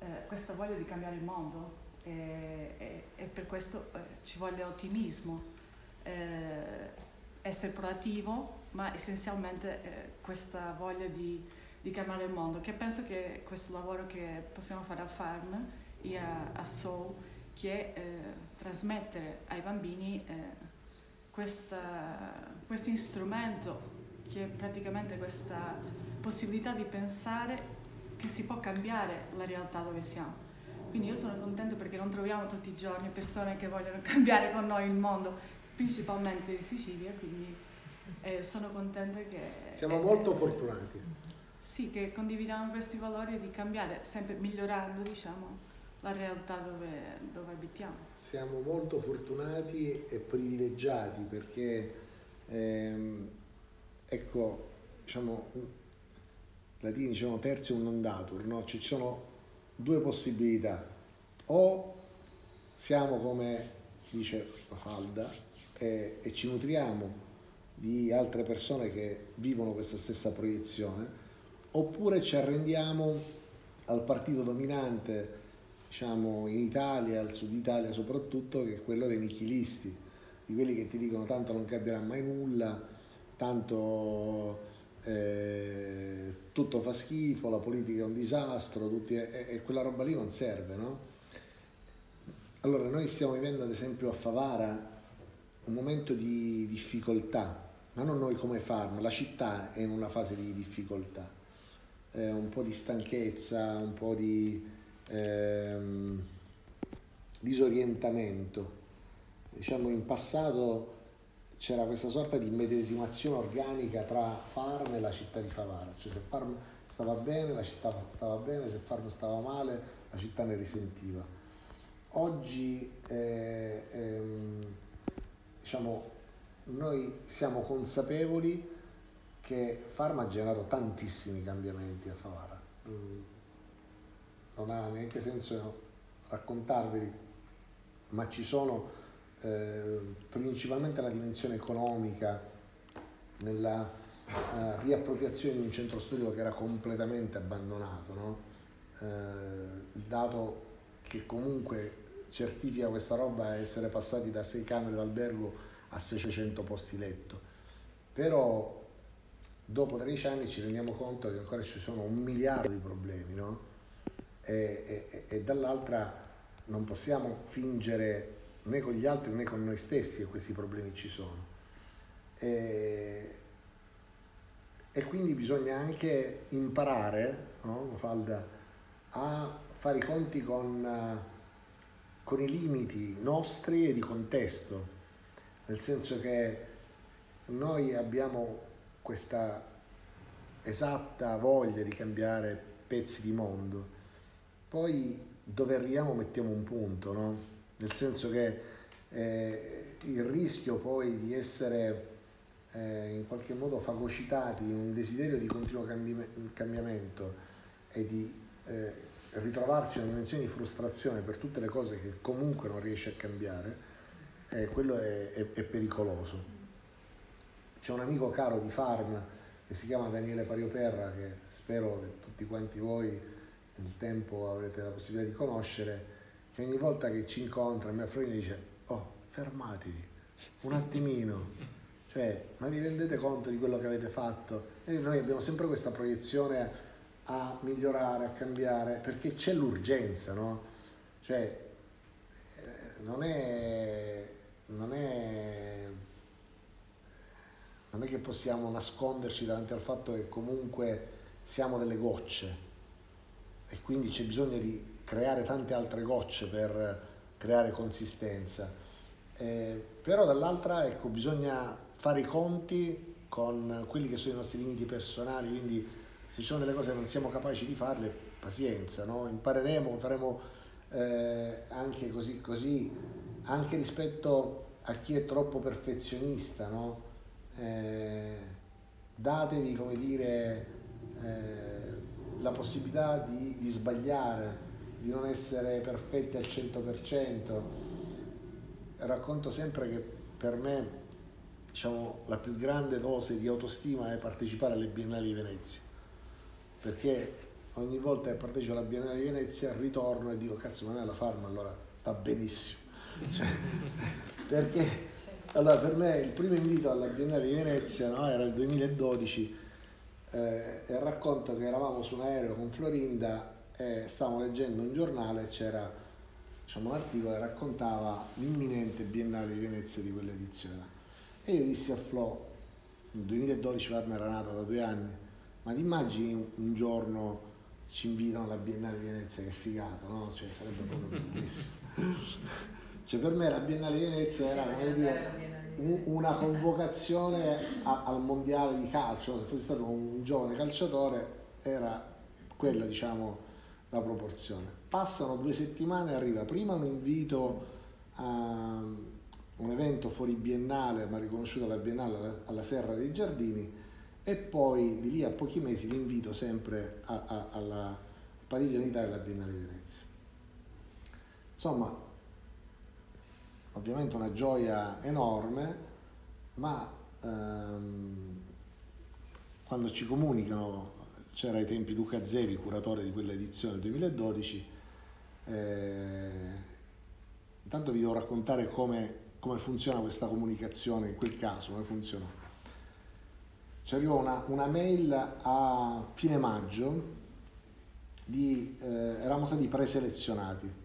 Eh, questa voglia di cambiare il mondo, e, e, e per questo eh, ci vuole ottimismo, eh, essere proattivo, ma essenzialmente eh, questa voglia di, di cambiare il mondo, che penso che questo lavoro che possiamo fare a Farm e a, a S O U, che è eh, trasmettere ai bambini eh, questa, questo strumento, che è praticamente questa possibilità di pensare che si può cambiare la realtà dove siamo. Quindi io sono contenta perché non troviamo tutti i giorni persone che vogliono cambiare con noi il mondo, principalmente in Sicilia, quindi eh, sono contenta che... Siamo eh, molto eh, fortunati. Sì, che condividiamo questi valori di cambiare, sempre migliorando, diciamo, la realtà dove, dove abitiamo. Siamo molto fortunati e privilegiati perché, ehm, ecco, diciamo... latini diciamo tertium non datur, no? Ci sono due possibilità: o siamo come dice Mafalda e, e ci nutriamo di altre persone che vivono questa stessa proiezione, oppure ci arrendiamo al partito dominante, diciamo, in Italia, al sud Italia soprattutto, che è quello dei nichilisti, di quelli che ti dicono tanto non cambierà mai nulla, tanto... Eh, tutto fa schifo, la politica è un disastro, tutti, e, e quella roba lì non serve, no? Allora noi stiamo vivendo ad esempio a Favara un momento di difficoltà, ma non noi come Farm, la città è in una fase di difficoltà, eh, un po' di stanchezza, un po' di ehm, disorientamento. Diciamo in passato c'era questa sorta di medesimazione organica tra Farm e la città di Favara, cioè se Farm stava bene la città stava bene, se Farm stava male la città ne risentiva. Oggi eh, ehm, diciamo noi siamo consapevoli che Farm ha generato tantissimi cambiamenti a Favara, non ha neanche senso raccontarveli, ma ci sono, Eh, principalmente la dimensione economica, nella eh, riappropriazione di un centro storico che era completamente abbandonato, no? Eh, il dato che comunque certifica questa roba è essere passati da sei camere d'albergo a seicento posti letto, però dopo tredici anni ci rendiamo conto che ancora ci sono un miliardo di problemi, no? e, e, e dall'altra non possiamo fingere né con gli altri né con noi stessi che questi problemi ci sono, e, e quindi bisogna anche imparare, no, Mafalda, a fare i conti con, con i limiti nostri e di contesto, nel senso che noi abbiamo questa esatta voglia di cambiare pezzi di mondo, poi dove arriviamo mettiamo un punto, no? Nel senso che eh, il rischio poi di essere eh, in qualche modo fagocitati in un desiderio di continuo cambiamento e di eh, ritrovarsi in una dimensione di frustrazione per tutte le cose che comunque non riesce a cambiare, eh, quello è, è, è pericoloso. C'è un amico caro di Farm che si chiama Daniele Parioperra, che spero che tutti quanti voi nel tempo avrete la possibilità di conoscere, che ogni volta che ci incontra a me a Florinda dice: oh, fermatevi un attimino, cioè, ma vi rendete conto di quello che avete fatto? E noi abbiamo sempre questa proiezione a migliorare, a cambiare, perché c'è l'urgenza, no? Cioè non è non è non è che possiamo nasconderci davanti al fatto che comunque siamo delle gocce e quindi c'è bisogno di creare tante altre gocce per creare consistenza, eh, però dall'altra, ecco, bisogna fare i conti con quelli che sono i nostri limiti personali, quindi se ci sono delle cose che non siamo capaci di farle, pazienza, no? Impareremo, faremo eh, anche così così, anche rispetto a chi è troppo perfezionista, no? Eh, datevi, come dire, eh, la possibilità di, di sbagliare, di non essere perfetti al cento per cento. Racconto sempre che per me, diciamo, la più grande dose di autostima è partecipare alle Biennali di Venezia, perché ogni volta che partecipo alla Biennale di Venezia ritorno e dico: cazzo, ma non è la Farm, allora va benissimo. Cioè, perché allora per me il primo invito alla Biennale di Venezia, no, era il duemiladodici. Eh, e racconto che eravamo su un aereo con Florinda e stavamo leggendo un giornale, c'era, diciamo, un articolo che raccontava l'imminente Biennale di Venezia di quell'edizione, e io dissi a Flo, nel duemiladodici Farm era nata da due anni, ma ti immagini un, un giorno ci invitano alla Biennale di Venezia, che figata, no? Cioè, sarebbe proprio bellissimo. Cioè, per me la Biennale di Venezia era, come dire, una convocazione a, al mondiale di calcio. Se fosse stato un giovane calciatore era quella, diciamo, la proporzione. Passano due settimane e arriva prima un invito a un evento fuori biennale, ma riconosciuto alla Biennale, alla, alla Serra dei Giardini, e poi di lì a pochi mesi l'invito sempre a, a, alla Padiglione Italia e alla Biennale di Venezia. Insomma, ovviamente una gioia enorme, ma ehm, quando ci comunicano, c'era ai tempi Luca Zevi, curatore di quell'edizione del duemiladodici, eh, intanto vi devo raccontare come, come funziona questa comunicazione, in quel caso come funzionò. Ci arrivò una, una mail a fine maggio, di, eh, eravamo stati preselezionati.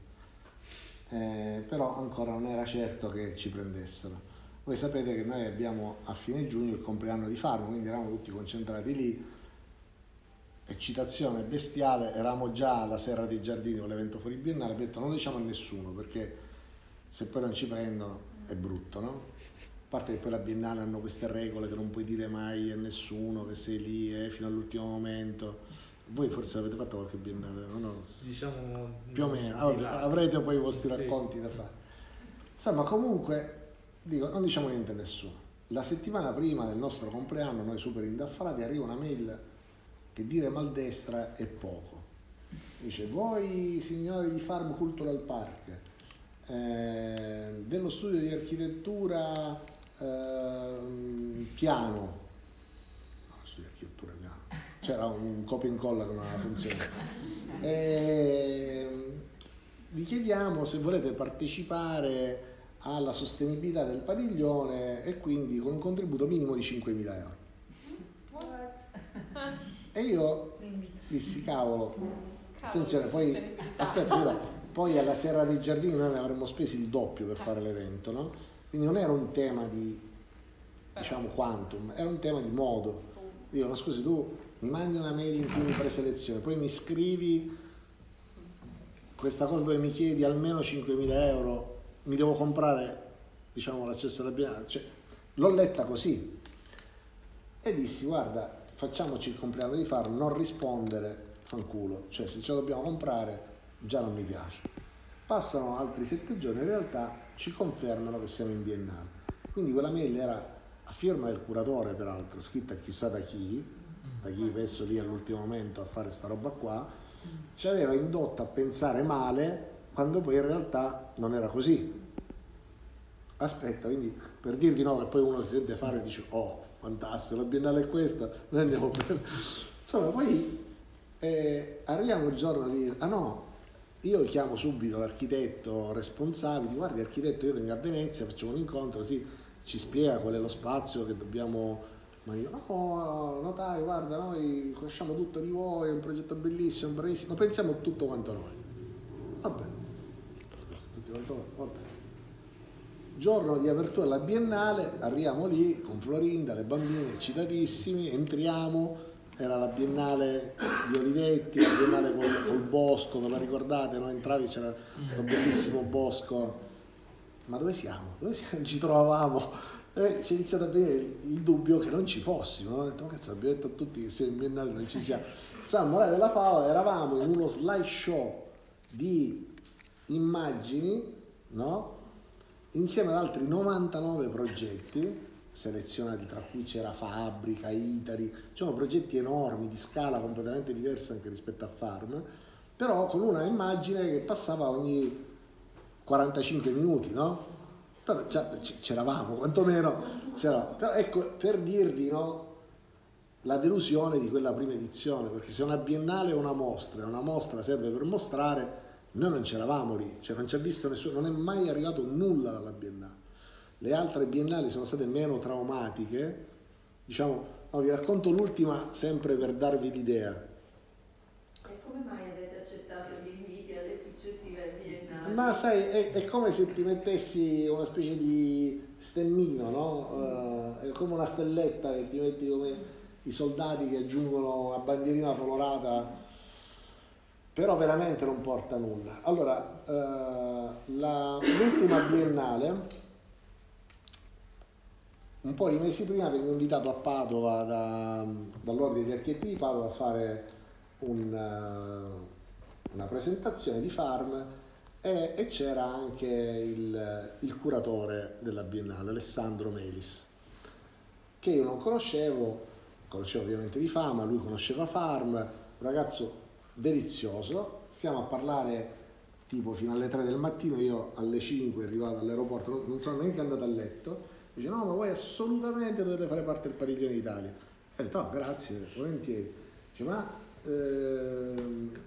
Eh, però ancora non era certo che ci prendessero. Voi sapete che noi abbiamo a fine giugno il compleanno di Farm, quindi eravamo tutti concentrati lì, eccitazione bestiale, eravamo già alla Serra dei Giardini con l'evento fuori biennale, abbiamo detto non lo diciamo a nessuno perché se poi non ci prendono è brutto, no? A parte che poi la biennale hanno queste regole che non puoi dire mai a nessuno che sei lì eh, fino all'ultimo momento. Voi forse avete fatto qualche biennale, no? Diciamo più o meno, allora, avrete poi i vostri racconti, sì, da fare. Insomma, comunque, dico, non diciamo niente a nessuno. La settimana prima del nostro compleanno, noi super indaffarati, arriva una mail che dire maldestra è poco. Dice: voi signori di Farm Cultural Park, eh, dello studio di architettura eh, piano, no, studio di architettura piano, c'era un copia e incolla che non aveva funzionato, e vi chiediamo se volete partecipare alla sostenibilità del padiglione, e quindi con un contributo minimo di cinquemila euro. What? E io dissi cavolo, attenzione, poi aspetta, poi alla Serra dei Giardini noi ne avremmo spesi il doppio per fare l'evento, no? Quindi non era un tema di, diciamo, quantum, era un tema di modo. Io, ma scusi, tu mi mandi una mail in cui mi preselezione, poi mi scrivi questa cosa dove mi chiedi almeno cinquemila euro, mi devo comprare, diciamo, l'accesso alla biennale, cioè, l'ho letta così e dissi: guarda, facciamoci il compleanno di Farm, non rispondere, fanculo, cioè se ce lo dobbiamo comprare già non mi piace. Passano altri sette giorni, in realtà ci confermano che siamo in biennale. Quindi quella mail era a firma del curatore, peraltro, scritta chissà da chi, da chi penso lì all'ultimo momento a fare sta roba qua, ci aveva indotto a pensare male quando poi in realtà non era così. Aspetta, quindi per dirvi no, che poi uno si sente fare e dice oh, fantastico, la biennale è questa, noi andiamo per... Insomma, poi eh, arriviamo il giorno a dire, ah no, io chiamo subito l'architetto responsabile, guardi architetto, io vengo a Venezia, facciamo un incontro, sì, ci spiega qual è lo spazio che dobbiamo... Ma io, no, no dai, guarda, noi conosciamo tutto di voi, è un progetto bellissimo, bravissimo, ma pensiamo tutto quanto noi. Vabbè, tutti quanto noi, vabbè. Giorno di apertura alla Biennale, arriviamo lì con Florinda, le bambine eccitatissimi, entriamo, era la Biennale di Olivetti, la Biennale col, col bosco, ve la ricordate? No? Entravi c'era questo bellissimo bosco, ma dove siamo? Dove siamo? Ci trovavamo? Eh, c'è iniziato a venire il dubbio che non ci fossimo, no? Ho detto, ma cazzo, abbiamo detto a tutti che siamo in Biennale, non ci siamo. Insomma, morale della favola, eravamo in uno slideshow di immagini, no? Insieme ad altri novantanove progetti selezionati, tra cui c'era Fabbrica, Itari, diciamo progetti enormi di scala completamente diversa anche rispetto a Farm, però con una immagine che passava ogni quarantacinque minuti, no? Però già c'eravamo, quantomeno c'eravamo. Però ecco, per dirvi, no, la delusione di quella prima edizione, perché se una biennale è una mostra, una mostra serve per mostrare. Noi non c'eravamo lì, cioè non ci ha visto nessuno, non è mai arrivato nulla dalla biennale. Le altre biennali sono state meno traumatiche, diciamo, no, vi racconto l'ultima sempre per darvi l'idea. E come mai avete accettato gli inviti alle successive biennali? Ma sai, è, è come se ti mettessi una specie di stemmino, no? Mm. Uh, è come una stelletta che ti metti come i soldati che aggiungono una bandierina colorata. Però veramente non porta nulla. Allora, eh, la, l'ultima biennale, un po' di mesi prima, vengo invitato a Padova da, dall'Ordine di Architetti di Padova a fare un, una presentazione di Farm e, e c'era anche il, il curatore della biennale, Alessandro Melis, che io non conoscevo, conoscevo ovviamente di fama, lui conosceva Farm, un ragazzo delizioso, stiamo a parlare tipo fino alle tre del mattino, io alle cinque arrivato all'aeroporto, non sono neanche andato a letto, dice no ma voi assolutamente dovete fare parte del Padiglione Italia, ho detto no grazie, volentieri, dice ma eh,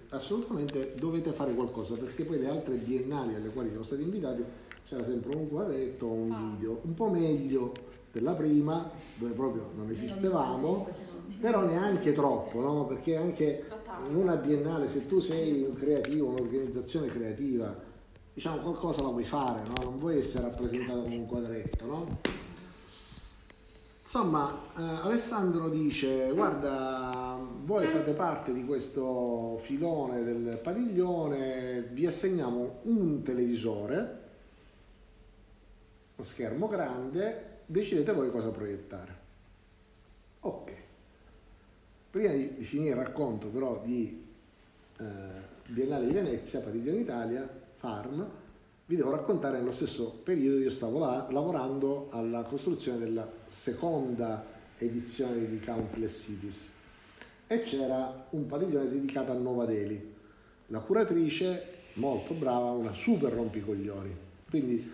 assolutamente dovete fare qualcosa perché poi le altre biennali alle quali siamo stati invitati c'era sempre un quadretto o un video, un po' meglio della prima dove proprio non esistevamo, però neanche troppo, no? Perché anche in una biennale se tu sei un creativo, un'organizzazione creativa, diciamo qualcosa la vuoi fare, no? Non vuoi essere rappresentato come un quadretto, no? Insomma, eh, Alessandro dice guarda voi fate parte di questo filone del Padiglione, vi assegniamo un televisore, uno schermo grande, decidete voi cosa proiettare. Ok. Prima di, di finire il racconto però di eh, Biennale di Venezia, Padiglione Italia, Farm, vi devo raccontare nello stesso periodo io stavo là, lavorando alla costruzione della seconda edizione di Countless Cities e c'era un padiglione dedicato a Nova Delhi. La curatrice, molto brava, una super rompicoglioni. Quindi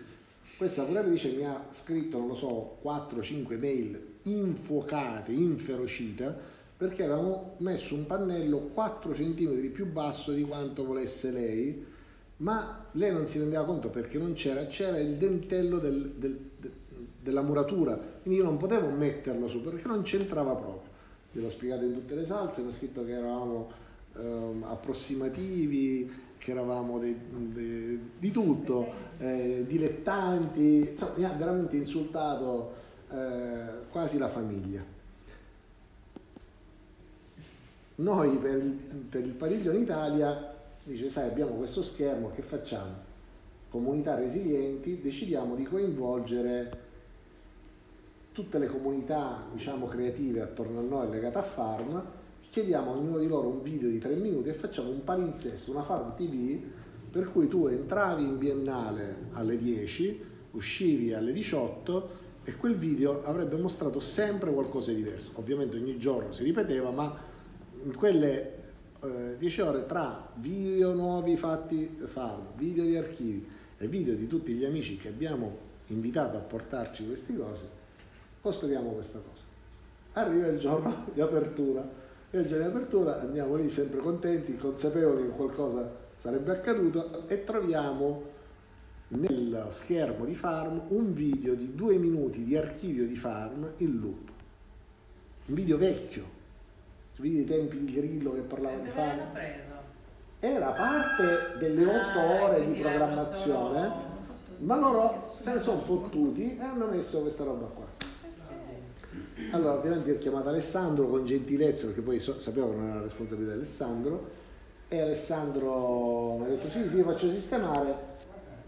questa curatrice mi ha scritto, non lo so, quattro cinque mail infuocate, inferocite, perché avevamo messo un pannello quattro centimetri più basso di quanto volesse lei, ma lei non si rendeva conto perché non c'era, c'era il dentello del, del, de, della muratura, quindi io non potevo metterlo su perché non c'entrava proprio. Gliel'ho spiegato in tutte le salse, mi ha scritto che eravamo ehm, approssimativi, che eravamo de, de, di tutto, eh, dilettanti, insomma, mi ha veramente insultato eh, quasi la famiglia. Noi per il, per il Padiglione Italia dice sai abbiamo questo schermo, che facciamo? Comunità resilienti, decidiamo di coinvolgere tutte le comunità diciamo creative attorno a noi legate a Farm chiediamo a ognuno di loro un video di tre minuti e facciamo un palinsesto, una Farm tivù, per cui tu entravi in Biennale alle dieci, uscivi alle diciotto e quel video avrebbe mostrato sempre qualcosa di diverso. Ovviamente ogni giorno si ripeteva, ma in quelle eh, dieci ore tra video nuovi fatti Farm, video di archivi e video di tutti gli amici che abbiamo invitato a portarci queste cose, costruiamo questa cosa. Arriva il giorno di apertura e il giorno di apertura andiamo lì sempre contenti, consapevoli che qualcosa sarebbe accaduto, e troviamo nel schermo di Farm un video di due minuti di archivio di Farm in loop, un video vecchio, vedi i tempi di Grillo che parlava di Farm, era parte delle otto ah, ore di programmazione, sono... ma loro se ne sono fottuti e hanno messo questa roba qua. Allora ovviamente io ho chiamato Alessandro con gentilezza, perché poi so, sapevo che non era la responsabilità di Alessandro, e Alessandro mi ha detto sì, sì, io faccio sistemare.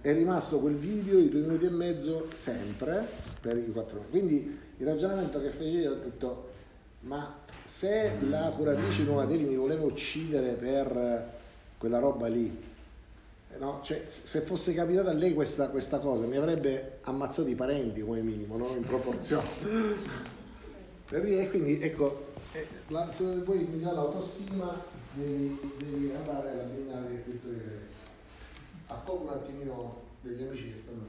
È rimasto quel video di due minuti e mezzo sempre per i quattro ore. Quindi il ragionamento che feci io, ho detto, ma se la curatrice Nuovateli mi voleva uccidere per quella roba lì, no? Cioè, se fosse capitata a lei questa, questa cosa, mi avrebbe ammazzato i parenti come minimo, no? In proporzione. E quindi ecco, la, se vuoi migliorare l'autostima devi, devi andare alla Biennale di Architettura di Venezia. A poco un attimino degli amici che stanno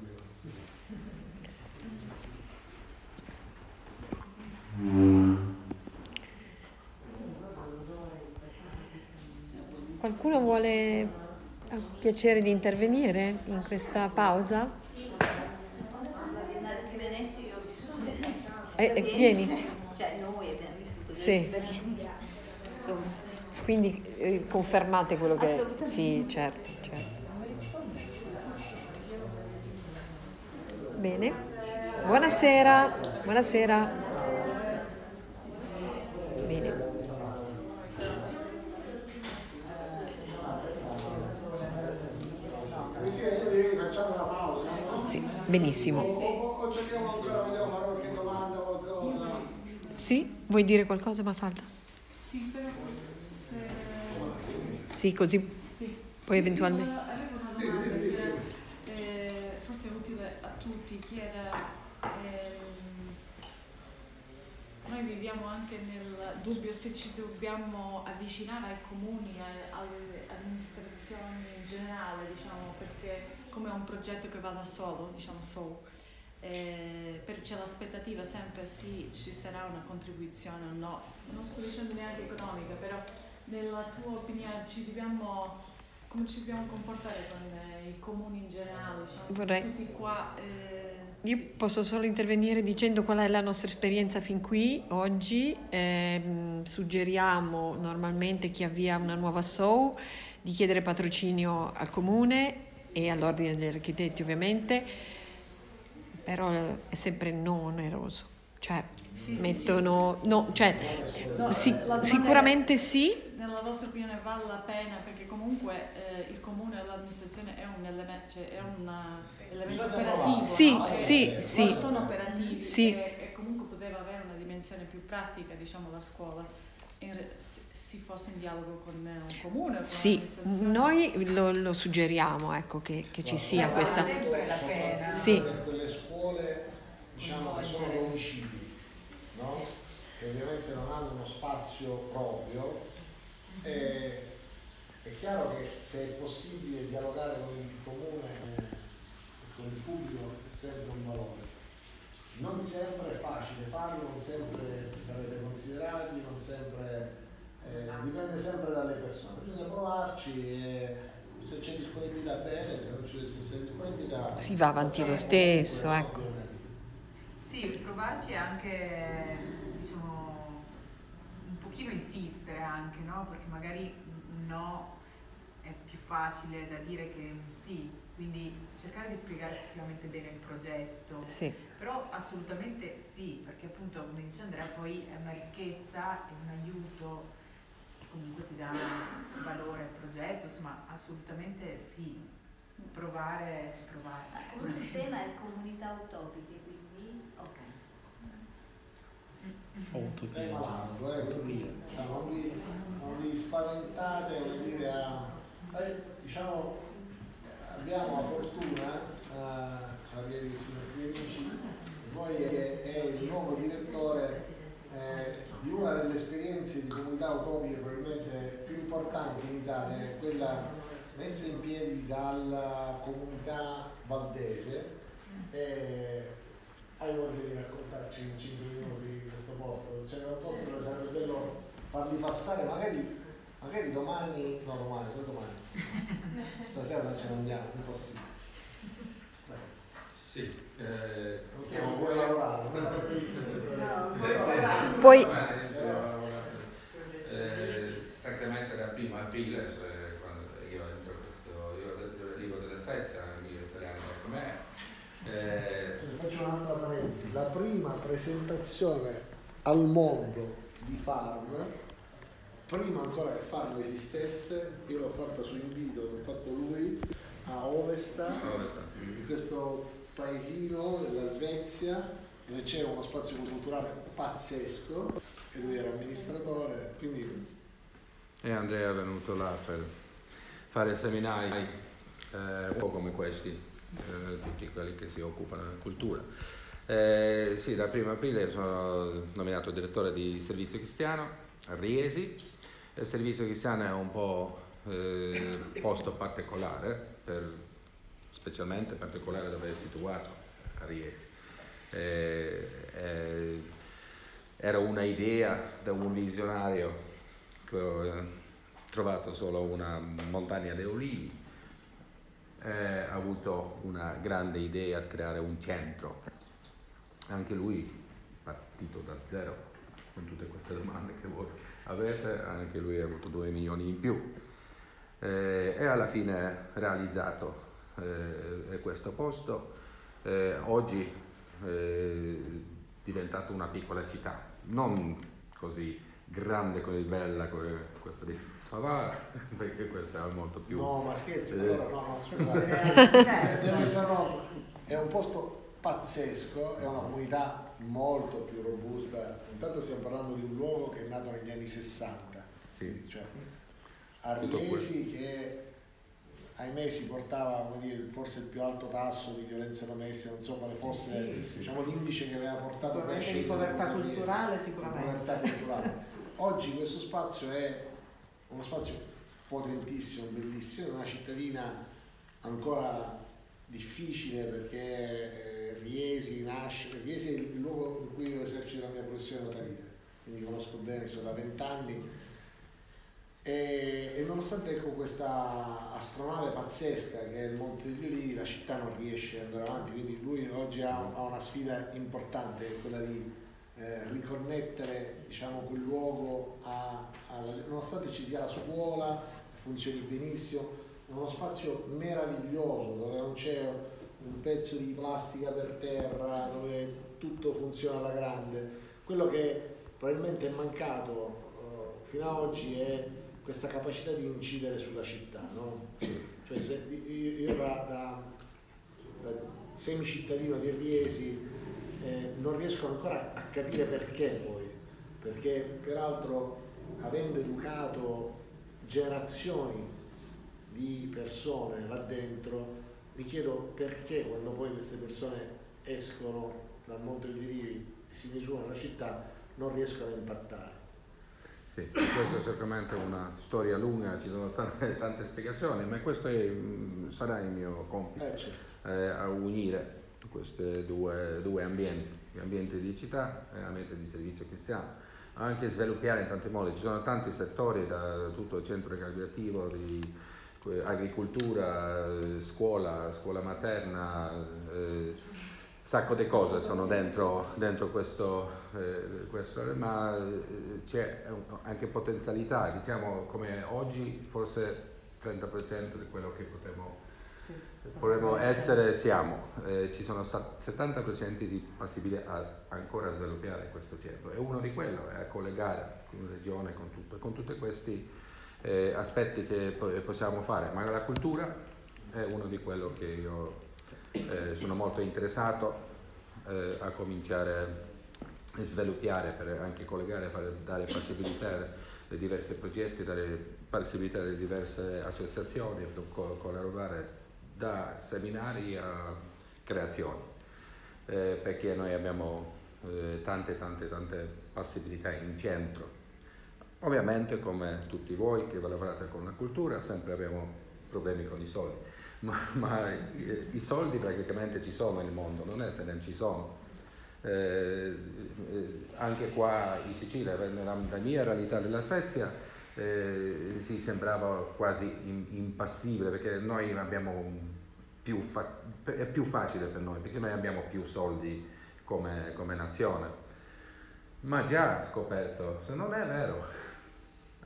bene. Qualcuno vuole, ha piacere di intervenire in questa pausa? Sì, alla Biennale di Venezia io ho vissuto delle esperienze. Vieni. Cioè noi abbiamo vissuto delle sì. esperienze. Insomma. Quindi eh, confermate quello che è. Sì, certo, certo. Bene, buonasera, buonasera. Bene. Facciamo una pausa? Sì, benissimo. O ci abbiamo ancora, vogliamo fare qualche domanda o qualcosa? Sì, vuoi dire qualcosa, Mafalda? Sì, però forse... Sì, così poi eventualmente... Chi era, ehm, noi viviamo anche nel dubbio se ci dobbiamo avvicinare ai comuni, alle amministrazioni in generale, diciamo, perché come è un progetto che va da solo, diciamo solo, eh, però c'è l'aspettativa sempre sì, ci sarà una contribuzione o no, non sto dicendo neanche economica, però nella tua opinione ci dobbiamo... Come ci dobbiamo comportare con i comuni in generale? Diciamo, Vorrei. Tutti qua, eh... Io posso solo intervenire dicendo qual è la nostra esperienza fin qui, oggi. Eh, suggeriamo normalmente chi avvia una nuova S O U di chiedere patrocinio al comune e all'ordine degli architetti ovviamente, però è sempre non oneroso. Cioè, sì, mettono... Sì, sì. No, cioè, no, si, sicuramente è... sì. Nella vostra opinione vale la pena, perché comunque eh, il comune e l'amministrazione è un elemento, cioè è un elemento operativo, sì, no? sì, e, sì, sì. sono operativi sì. e, e comunque poteva avere una dimensione più pratica, diciamo, la scuola in, se, si fosse in dialogo con un comune. Con sì, noi lo, lo suggeriamo, ecco, che, che ci sia vale questa. Vale la pena. Sì. Per quelle scuole, diciamo, che sono domicili, no? Che ovviamente non hanno uno spazio proprio. Eh, è chiaro che se è possibile dialogare con il comune e con il pubblico serve un valore. Non sempre è facile farlo, non sempre sarete considerati, non sempre eh, dipende sempre dalle persone. Bisogna provarci e se c'è disponibilità bene, se non c'è disponibilità si va avanti lo stesso, ecco. Sì, provarci anche, diciamo, insistere anche, no? Perché magari un no è più facile da dire che un sì, quindi cercare di spiegare effettivamente bene il progetto, sì. Però assolutamente sì, perché appunto come dice Andrea poi è una ricchezza, è un aiuto, comunque ti dà valore al progetto, insomma assolutamente sì, provare, provare. Il tema è comunità utopiche, quindi ok. Mm. ottomila. Cioè, non, vi, non vi spaventate, voglio dire, a, eh, diciamo, abbiamo la fortuna, eh, cioè, i nostri amici, voi è, è il nuovo direttore eh, di una delle esperienze di comunità utopiche probabilmente più importanti in Italia, quella messa in piedi dalla comunità valdese. E hai voglia di raccontarci in cinque minuti di questo posto? Cioè, è un posto dove sarebbe bello farli passare, magari, magari domani, no domani, poi domani, stasera non ce ne andiamo, impossibile. Sì, eh, okay, non vuoi lavorare? No, vuoi lavorare? Poi... Praticamente da primo aprile, quando io entro questo, io arrivo dalla Svezia, io italiano com'è. Eh, Faccio un'altra parentesi, la prima presentazione al mondo di Farm, prima ancora che Farm esistesse, io l'ho fatta su invito, l'ho fatto lui a Ovesta, in questo paesino della Svezia dove c'è uno spazio culturale pazzesco e lui era amministratore, quindi... E Andrea è venuto là per fare seminari eh, un po' come questi. Tutti quelli che si occupano della cultura. Eh, sì, dal primo aprile sono nominato direttore di Servizio Cristiano a Riesi. Il Servizio Cristiano è un po' eh, posto particolare, per, specialmente particolare dove è situato a Riesi. Eh, eh, era una idea da un visionario che ho trovato solo una montagna di olivi. Eh, ha avuto una grande idea di creare un centro, anche lui partito da zero con tutte queste domande che voi avete, anche lui ha avuto due milioni in più eh, e alla fine realizzato eh, questo posto, eh, oggi è eh, diventata una piccola città, non così grande come bella come questa di Favara, perché questa è molto più... No, ma scherzi, allora no, scusate, è un posto pazzesco, è una comunità molto più robusta, intanto stiamo parlando di un luogo che è nato negli anni sessanta, sì. Cioè, a Riesi che ahimè si portava, come dire, forse il più alto tasso di violenza domestica, non so quale fosse, sì, sì, diciamo, l'indice che aveva portato a crescere di povertà culturale, sicuramente. Povertà culturale. Oggi questo spazio è uno spazio potentissimo, bellissimo, è una cittadina ancora difficile perché Riesi nasce, Riesi è il luogo in cui io esercito la mia professione notarile, quindi conosco bene, sono da vent'anni. E, e nonostante, ecco, questa astronave pazzesca che è il Monte degli Ulivi, la città non riesce ad andare avanti, quindi lui oggi ha, ha una sfida importante, che è quella di eh, riconnettere, diciamo, quel luogo a, a, nonostante ci sia la scuola, funzioni benissimo, uno spazio meraviglioso dove non c'è un pezzo di plastica per terra, dove tutto funziona alla grande. Quello che probabilmente è mancato eh, fino ad oggi è questa capacità di incidere sulla città, no? Cioè, se io, io da, da, da semicittadino di Riesi eh, non riesco ancora a capire perché poi, perché peraltro avendo educato generazioni di persone là dentro, mi chiedo perché quando poi queste persone escono dal mondo degli Ulivi e si misurano la città non riescono a impattare. Sì, questa è sicuramente una storia lunga, ci sono tante, tante spiegazioni, ma questo è, sarà il mio compito, eh, certo. eh, a unire questi due, due ambienti, l'ambiente di città e l'ambiente di servizio cristiano, anche sviluppare in tanti modi, ci sono tanti settori, da tutto il centro ricreativo, di agricoltura, scuola, scuola materna, eh, sacco di cose sono dentro, dentro questo, eh, questo, ma c'è anche potenzialità, diciamo, come oggi forse trenta per cento di quello che potremmo, potremmo essere siamo, eh, ci sono settanta per cento di possibilità ancora a sviluppare questo centro e uno di quello è collegare con la regione, con tutto, con tutti questi eh, aspetti che possiamo fare, ma la cultura è uno di quello che io Eh, sono molto interessato eh, a cominciare sviluppare, per anche collegare, per dare possibilità ai diversi progetti, dare possibilità alle diverse associazioni, collaborare da seminari a creazioni, eh, perché noi abbiamo eh, tante tante tante possibilità in centro. Ovviamente, come tutti voi che lavorate con la cultura, sempre abbiamo problemi con i soldi, ma, ma i soldi praticamente ci sono nel mondo, non è se non ci sono. Eh, anche qua in Sicilia, nella mia realtà della Svezia, eh, si sembrava quasi impassibile, perché noi abbiamo più fa- è più facile per noi, perché noi abbiamo più soldi come, come nazione. Ma già scoperto, se non è vero,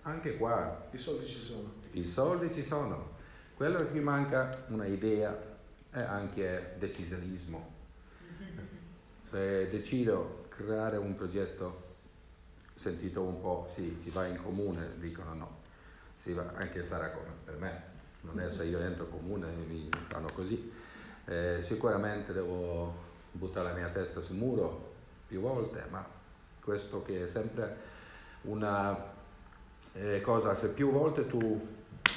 anche qua i soldi ci sono. I soldi ci sono. Quello che mi manca una idea è anche decisionismo. Se decido creare un progetto, sentito un po', sì, si va in comune, dicono no, si va, anche sarà come per me, non è se io entro in comune mi fanno così. Eh, sicuramente devo buttare la mia testa sul muro più volte, ma questo che è sempre una eh, cosa, se più volte tu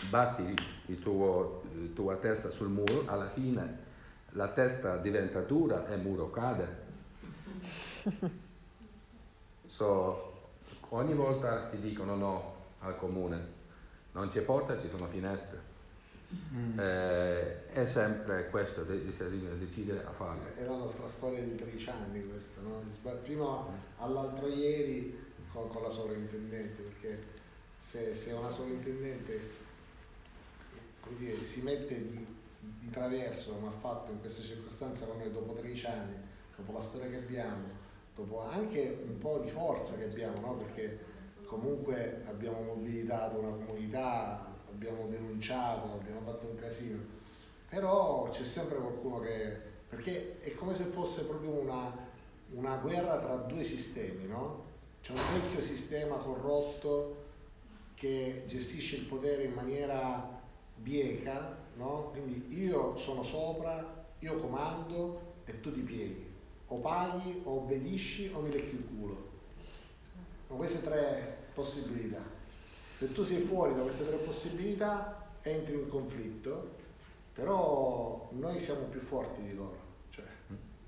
batti il tuo, la tua testa sul muro, alla fine la testa diventa dura e il muro cade. So, ogni volta ti dicono no al comune, non c'è porta, ci sono finestre. Mm. Eh, è sempre questo, decidere a farlo. È la nostra storia di tredici anni questa, no? Fino all'altro ieri con, con la sovrintendente, perché se, se una sovrintendente, come dire, si mette di, di traverso, come ha fatto in queste circostanze con noi dopo tredici anni, dopo la storia che abbiamo, dopo anche un po' di forza che abbiamo, no? Perché comunque abbiamo mobilitato una comunità, abbiamo denunciato, abbiamo fatto un casino, però c'è sempre qualcuno che... perché è come se fosse proprio una, una guerra tra due sistemi, no? C'è un vecchio sistema corrotto che gestisce il potere in maniera bieca, no? Quindi io sono sopra, io comando e tu ti pieghi. O paghi, o obbedisci, o mi lecchi il culo. Con queste tre possibilità. Se tu sei fuori da queste tre possibilità, entri in conflitto, però noi siamo più forti di loro. Cioè,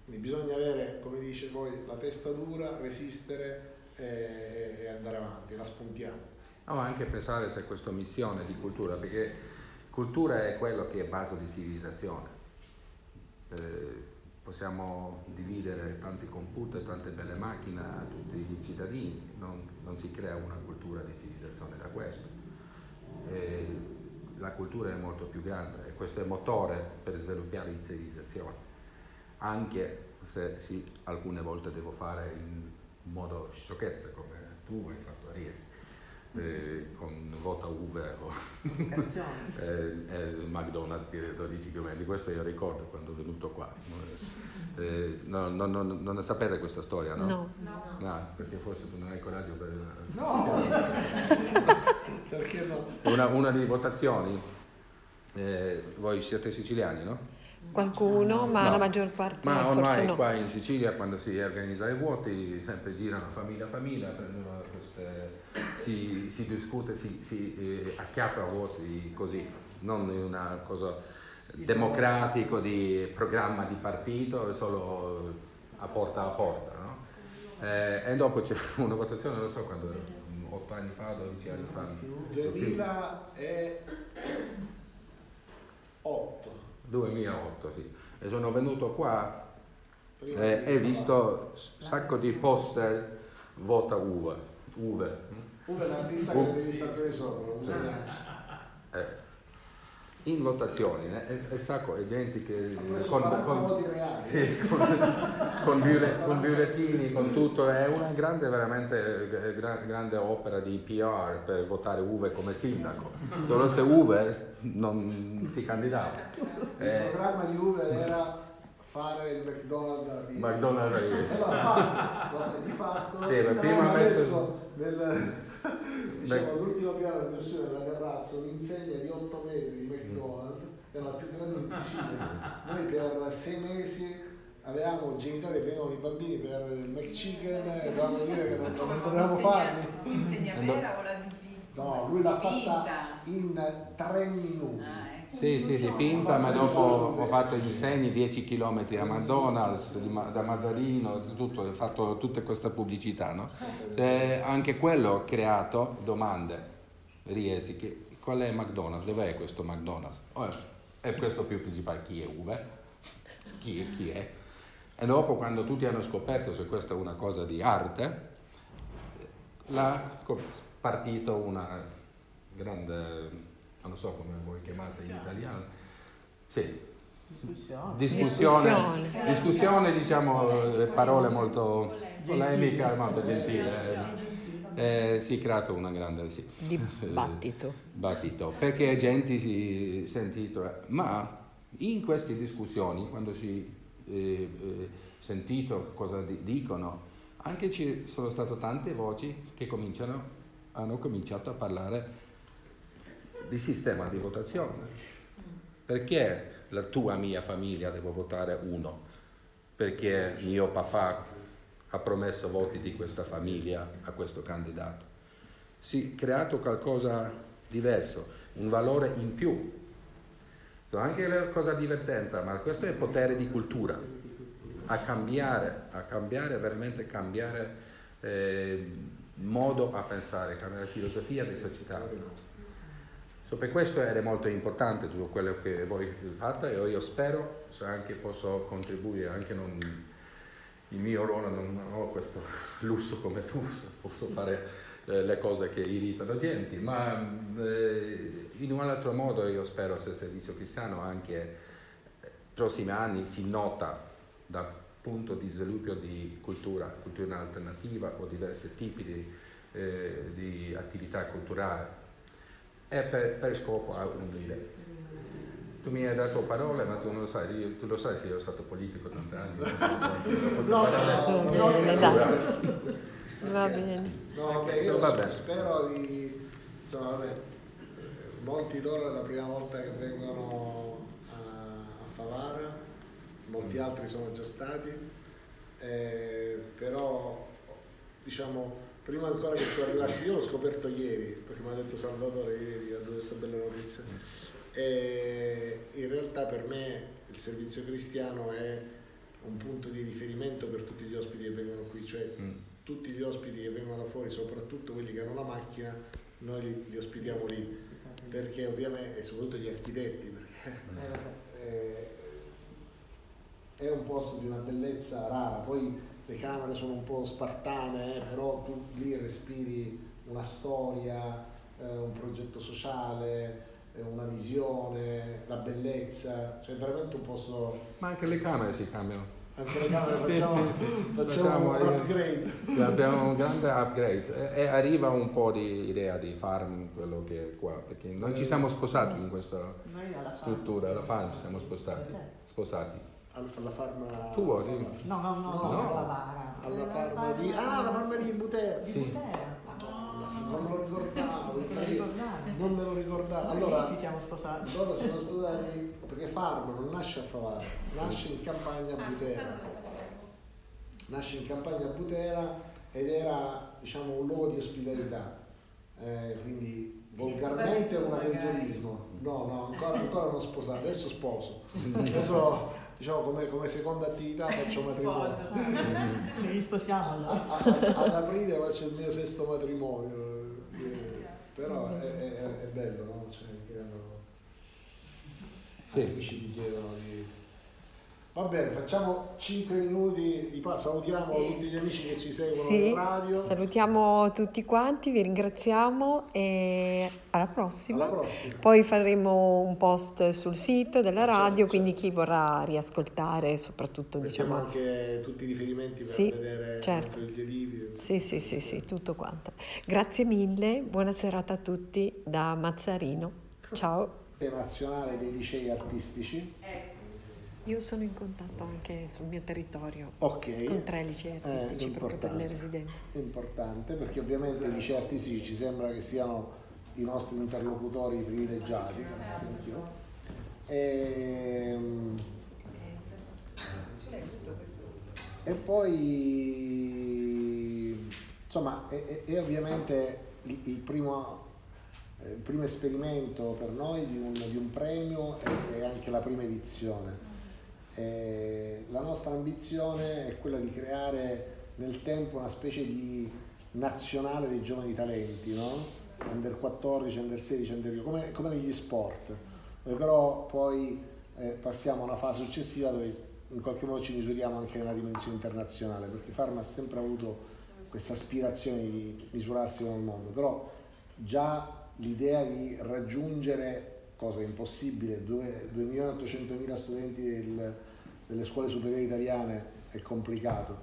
quindi bisogna avere, come dice poi, la testa dura, resistere e, e andare avanti, la spuntiamo. No, anche pensare se questa missione di cultura, perché cultura è quello che è base di civilizzazione. Eh, Possiamo dividere tanti computer, tante belle macchine a tutti i cittadini, non, non si crea una cultura di civilizzazione da questo. E la cultura è molto più grande e questo è il motore per sviluppare la civilizzazione, anche se sì, alcune volte devo fare in modo sciocchezza, come tu hai fatto a Riesi, eh, con vota Uve o eh, eh, McDonald's che dodici chilometri, questo io ricordo quando è venuto qua. Eh, no, no, no, non sapete questa storia, no? No, no, no. No, perché forse tu non hai coraggio per... No! Perché no? Una, una di votazioni, eh, voi siete siciliani, no? Qualcuno, ma no. La maggior parte ma ormai forse no. Qua in Sicilia, quando si organizza i voti, sempre girano famiglia a famiglia, prendono queste, si, si discute, si, si eh, acchiappa voti così, non una cosa democratico di programma di partito, solo a porta a porta, no? Eh, e dopo c'è una votazione, non so quando era, otto anni fa, dodici anni fa. duemilaotto sì. E sono venuto qua e eh, ho visto un sacco di poster vota Uwe. Uwe Uwe è l'artista che devi sapere sopra. Sì. Eh, in votazione, eh, e sacco di gente che con, con, sì, con, con, biure, con biurettini, con tutto, è una grande, veramente gra, grande opera di P R per votare Uwe come sindaco, solo se Uwe non si candidava. Il eh, programma di Uwe era fare il McDonald's Riesi. McDonald's Riesi. L'ha fatto, di fatto, sì, ma prima ha messo nel... Diciamo, all'ultimo piano della versione della terrazza un'insegna di otto metri di McDonald's, è la più grande in Sicilia. Noi per sei mesi avevamo genitori che venivano i bambini per il McChicken e dovevamo dire che non, non potevamo farlo. L'insegna vera o la dipinta? No, lui l'ha fatta in tre minuti. Ah, ecco. Sì, sì, sì, dipinta, ma dopo ho fatto i disegni, dieci chilometri a McDonald's, da Mazzarino, tutto, ho fatto tutta questa pubblicità, no? Eh, anche quello ho creato domande. Riesi, che, qual è McDonald's? Dov'è questo McDonald's? Oh, è questo più principale, chi è Uwe? Chi è, chi è? E dopo, quando tutti hanno scoperto se questa è una cosa di arte, l'ha partito una grande, non so come voi chiamate in italiano, sì, discussione, discussione, discussione, diciamo, parole molto polemiche, molto gentile. Eh, si è creato una grande sì, dibattito. Battito, perché gente si è sentito, ma in queste discussioni, quando si è eh, eh, sentito cosa di, dicono, anche ci sono state tante voci che cominciano, hanno cominciato a parlare di sistema di votazione. Perché la tua mia famiglia devo votare uno? Perché mio papà ha promesso voti di questa famiglia a questo candidato. Si è creato qualcosa di diverso, un valore in più. Anche la cosa divertente, ma questo è potere di cultura, a cambiare, a cambiare veramente cambiare eh, modo a pensare, cambiare filosofia di società. So, per questo era molto importante tutto quello che voi fate e io spero se anche posso contribuire, anche non... Il mio ruolo non ho questo lusso come tu, posso fare le cose che irritano gente, ma in un altro modo io spero che il Servizio Cristiano anche nei prossimi anni si nota dal punto di sviluppo di cultura, cultura alternativa o diversi tipi di, eh, di attività culturali e per, per scopo a unire. Tu mi hai dato parole, ma tu non lo sai, io, tu lo sai se io sono stato politico tanti anni. No, no, no, no, va bene. No, perché io vabbè. Spero di, insomma, vabbè, molti loro è la prima volta che vengono a, a Favara, molti altri sono già stati, eh, però, diciamo, prima ancora che tu arrivassi, io l'ho scoperto ieri, perché mi ha detto Salvatore ieri, ha dato questa bella notizia. E in realtà per me il Servizio Cristiano è un punto di riferimento per tutti gli ospiti che vengono qui, cioè mm. tutti gli ospiti che vengono da fuori, soprattutto quelli che hanno la macchina, noi li, li ospitiamo lì, perché ovviamente, e soprattutto gli architetti, perché mm. è, è un posto di una bellezza rara, poi le camere sono un po' spartane, eh, però tu lì respiri una storia, eh, un progetto sociale, una visione, la bellezza, cioè veramente un posto... Ma anche le camere si cambiano. Anche le camere facciamo, sì, sì, sì. facciamo un upgrade. Abbiamo un grande upgrade e arriva un po' di idea di Farm, quello che è qua, perché noi ci siamo sposati in questa alla struttura, alla Farm ci siamo spostati, sposati. Alla Farm... Tu vuoi? Sì. No, no, no, no, no. Alla, alla Farm di... Ah, alla Farm di Butera. Sì. Butera. Non me lo ricordavo, non me lo ricordavo. Allora, ci siamo sposati. Loro sono sposati perché Farm non nasce a Favara, nasce in campagna a Butera. Nasce in campagna a Butera ed era, diciamo, un luogo di ospitalità, eh, quindi volgarmente un avventurismo. No, no, ancora, ancora non sposato, adesso sposo. Adesso, diciamo, come, come seconda attività faccio matrimonio. Ci risposiamo allora. A, a, ad aprile faccio il mio sesto matrimonio, eh, però è, è, è bello, no? Cioè, che hanno... sì. Ti chiedono di... Va bene, facciamo cinque minuti di passo, salutiamo sì. tutti gli amici che ci seguono sì. in radio. Salutiamo tutti quanti, vi ringraziamo e... Alla prossima. Alla prossima. Poi faremo un post sul sito della radio, certo, quindi certo. chi vorrà riascoltare, soprattutto diciamo anche tutti i riferimenti per sì, vedere certo. gli olivi. Sì, sì, sì, sì, tutto quanto. Grazie mille, buona serata a tutti da Mazzarino. Ciao. Nazionale dei licei artistici. Io sono in contatto anche sul mio territorio okay. con tre licei artistici eh, proprio per le residenze. Importante, perché ovviamente i licei artistici ci sembra che siano i nostri interlocutori privilegiati, grazie anch'io. E... E poi, insomma, è, è, è ovviamente il, il, primo, il primo esperimento per noi di un, di un premio e, e anche la prima edizione. E la nostra ambizione è quella di creare nel tempo una specie di nazionale dei giovani talenti, no? under quattordici, under sedici, under come, come negli sport. E però poi eh, passiamo a una fase successiva dove in qualche modo ci misuriamo anche nella dimensione internazionale, perché Farm ha sempre avuto questa aspirazione di misurarsi con il mondo, però già l'idea di raggiungere, cosa impossibile, due milioni ottocentomila studenti del, delle scuole superiori italiane è complicato.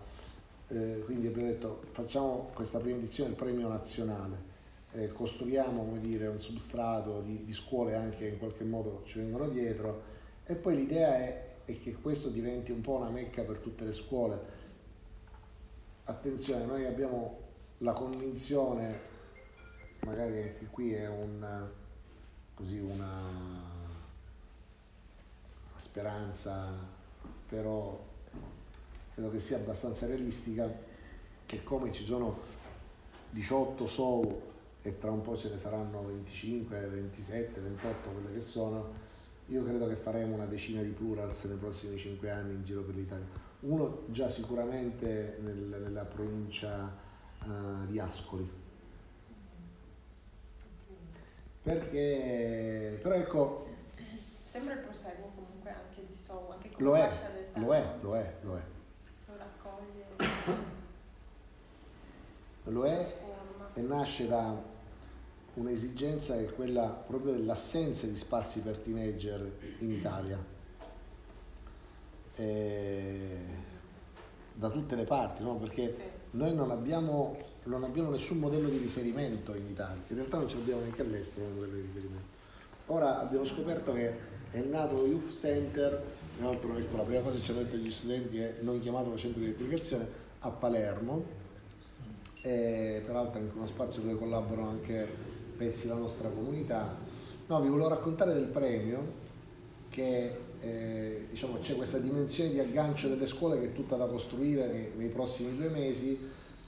Eh, quindi abbiamo detto facciamo questa prima edizione del premio nazionale, eh, costruiamo, come dire, un substrato di, di scuole anche in qualche modo ci vengono dietro, e poi l'idea è e che questo diventi un po' una mecca per tutte le scuole. Attenzione, noi abbiamo la convinzione, magari anche qui è un, così una speranza, però credo che sia abbastanza realistica, che come ci sono diciotto S O U e tra un po' ce ne saranno venticinque, ventisette, ventotto, quelle che sono, io credo che faremo una decina di Plurals nei prossimi cinque anni in giro per l'Italia. Uno già sicuramente nel, nella provincia uh, di Ascoli. Perché, però ecco... Sembra il proseguo comunque anche di S O U, anche con lo è, lo è, lo è, lo è. Lo raccoglie. Lo è e nasce da... un'esigenza che è quella proprio dell'assenza di spazi per teenager in Italia, e da tutte le parti, no? Perché sì, noi non abbiamo, non abbiamo nessun modello di riferimento in Italia, in realtà non ce l'abbiamo neanche all'estero un modello di riferimento. Ora abbiamo scoperto che è nato lo Youth Center, un altro, ecco, la prima cosa che ci hanno detto gli studenti è non chiamatelo centro di applicazione, a Palermo, e peraltro anche uno spazio dove collaborano anche pezzi della nostra comunità. No, vi volevo raccontare del premio, che eh, diciamo c'è questa dimensione di aggancio delle scuole che è tutta da costruire nei, nei prossimi due mesi,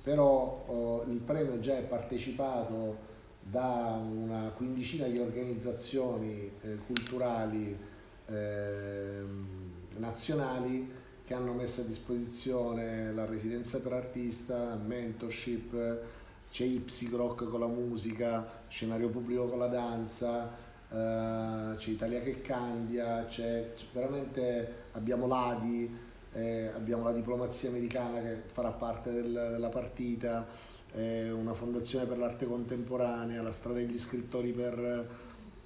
però eh, il premio già è partecipato da una quindicina di organizzazioni eh, culturali eh, nazionali che hanno messo a disposizione la residenza per artista, mentorship, c'è Ypsigrock con la musica, scenario pubblico con la danza, eh, c'è Italia che cambia, c'è veramente, abbiamo l'A D I, eh, abbiamo la diplomazia americana che farà parte del, della partita, eh, una fondazione per l'arte contemporanea, la strada degli scrittori per,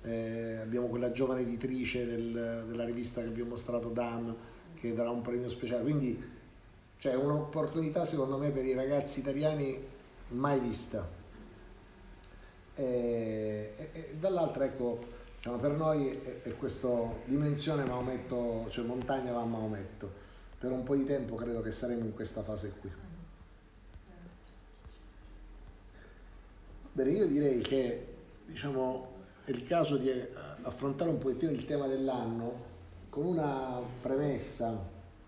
eh, abbiamo quella giovane editrice del, della rivista che vi ho mostrato, Dan, che darà un premio speciale, quindi c'è cioè, un'opportunità secondo me per i ragazzi italiani mai vista. E, e, e dall'altra, ecco, diciamo, per noi è, è questa dimensione Maometto, cioè montagna va a Maometto, per un po' di tempo credo che saremo in questa fase qui. Bene, io direi che diciamo è il caso di affrontare un pochettino il tema dell'anno con una premessa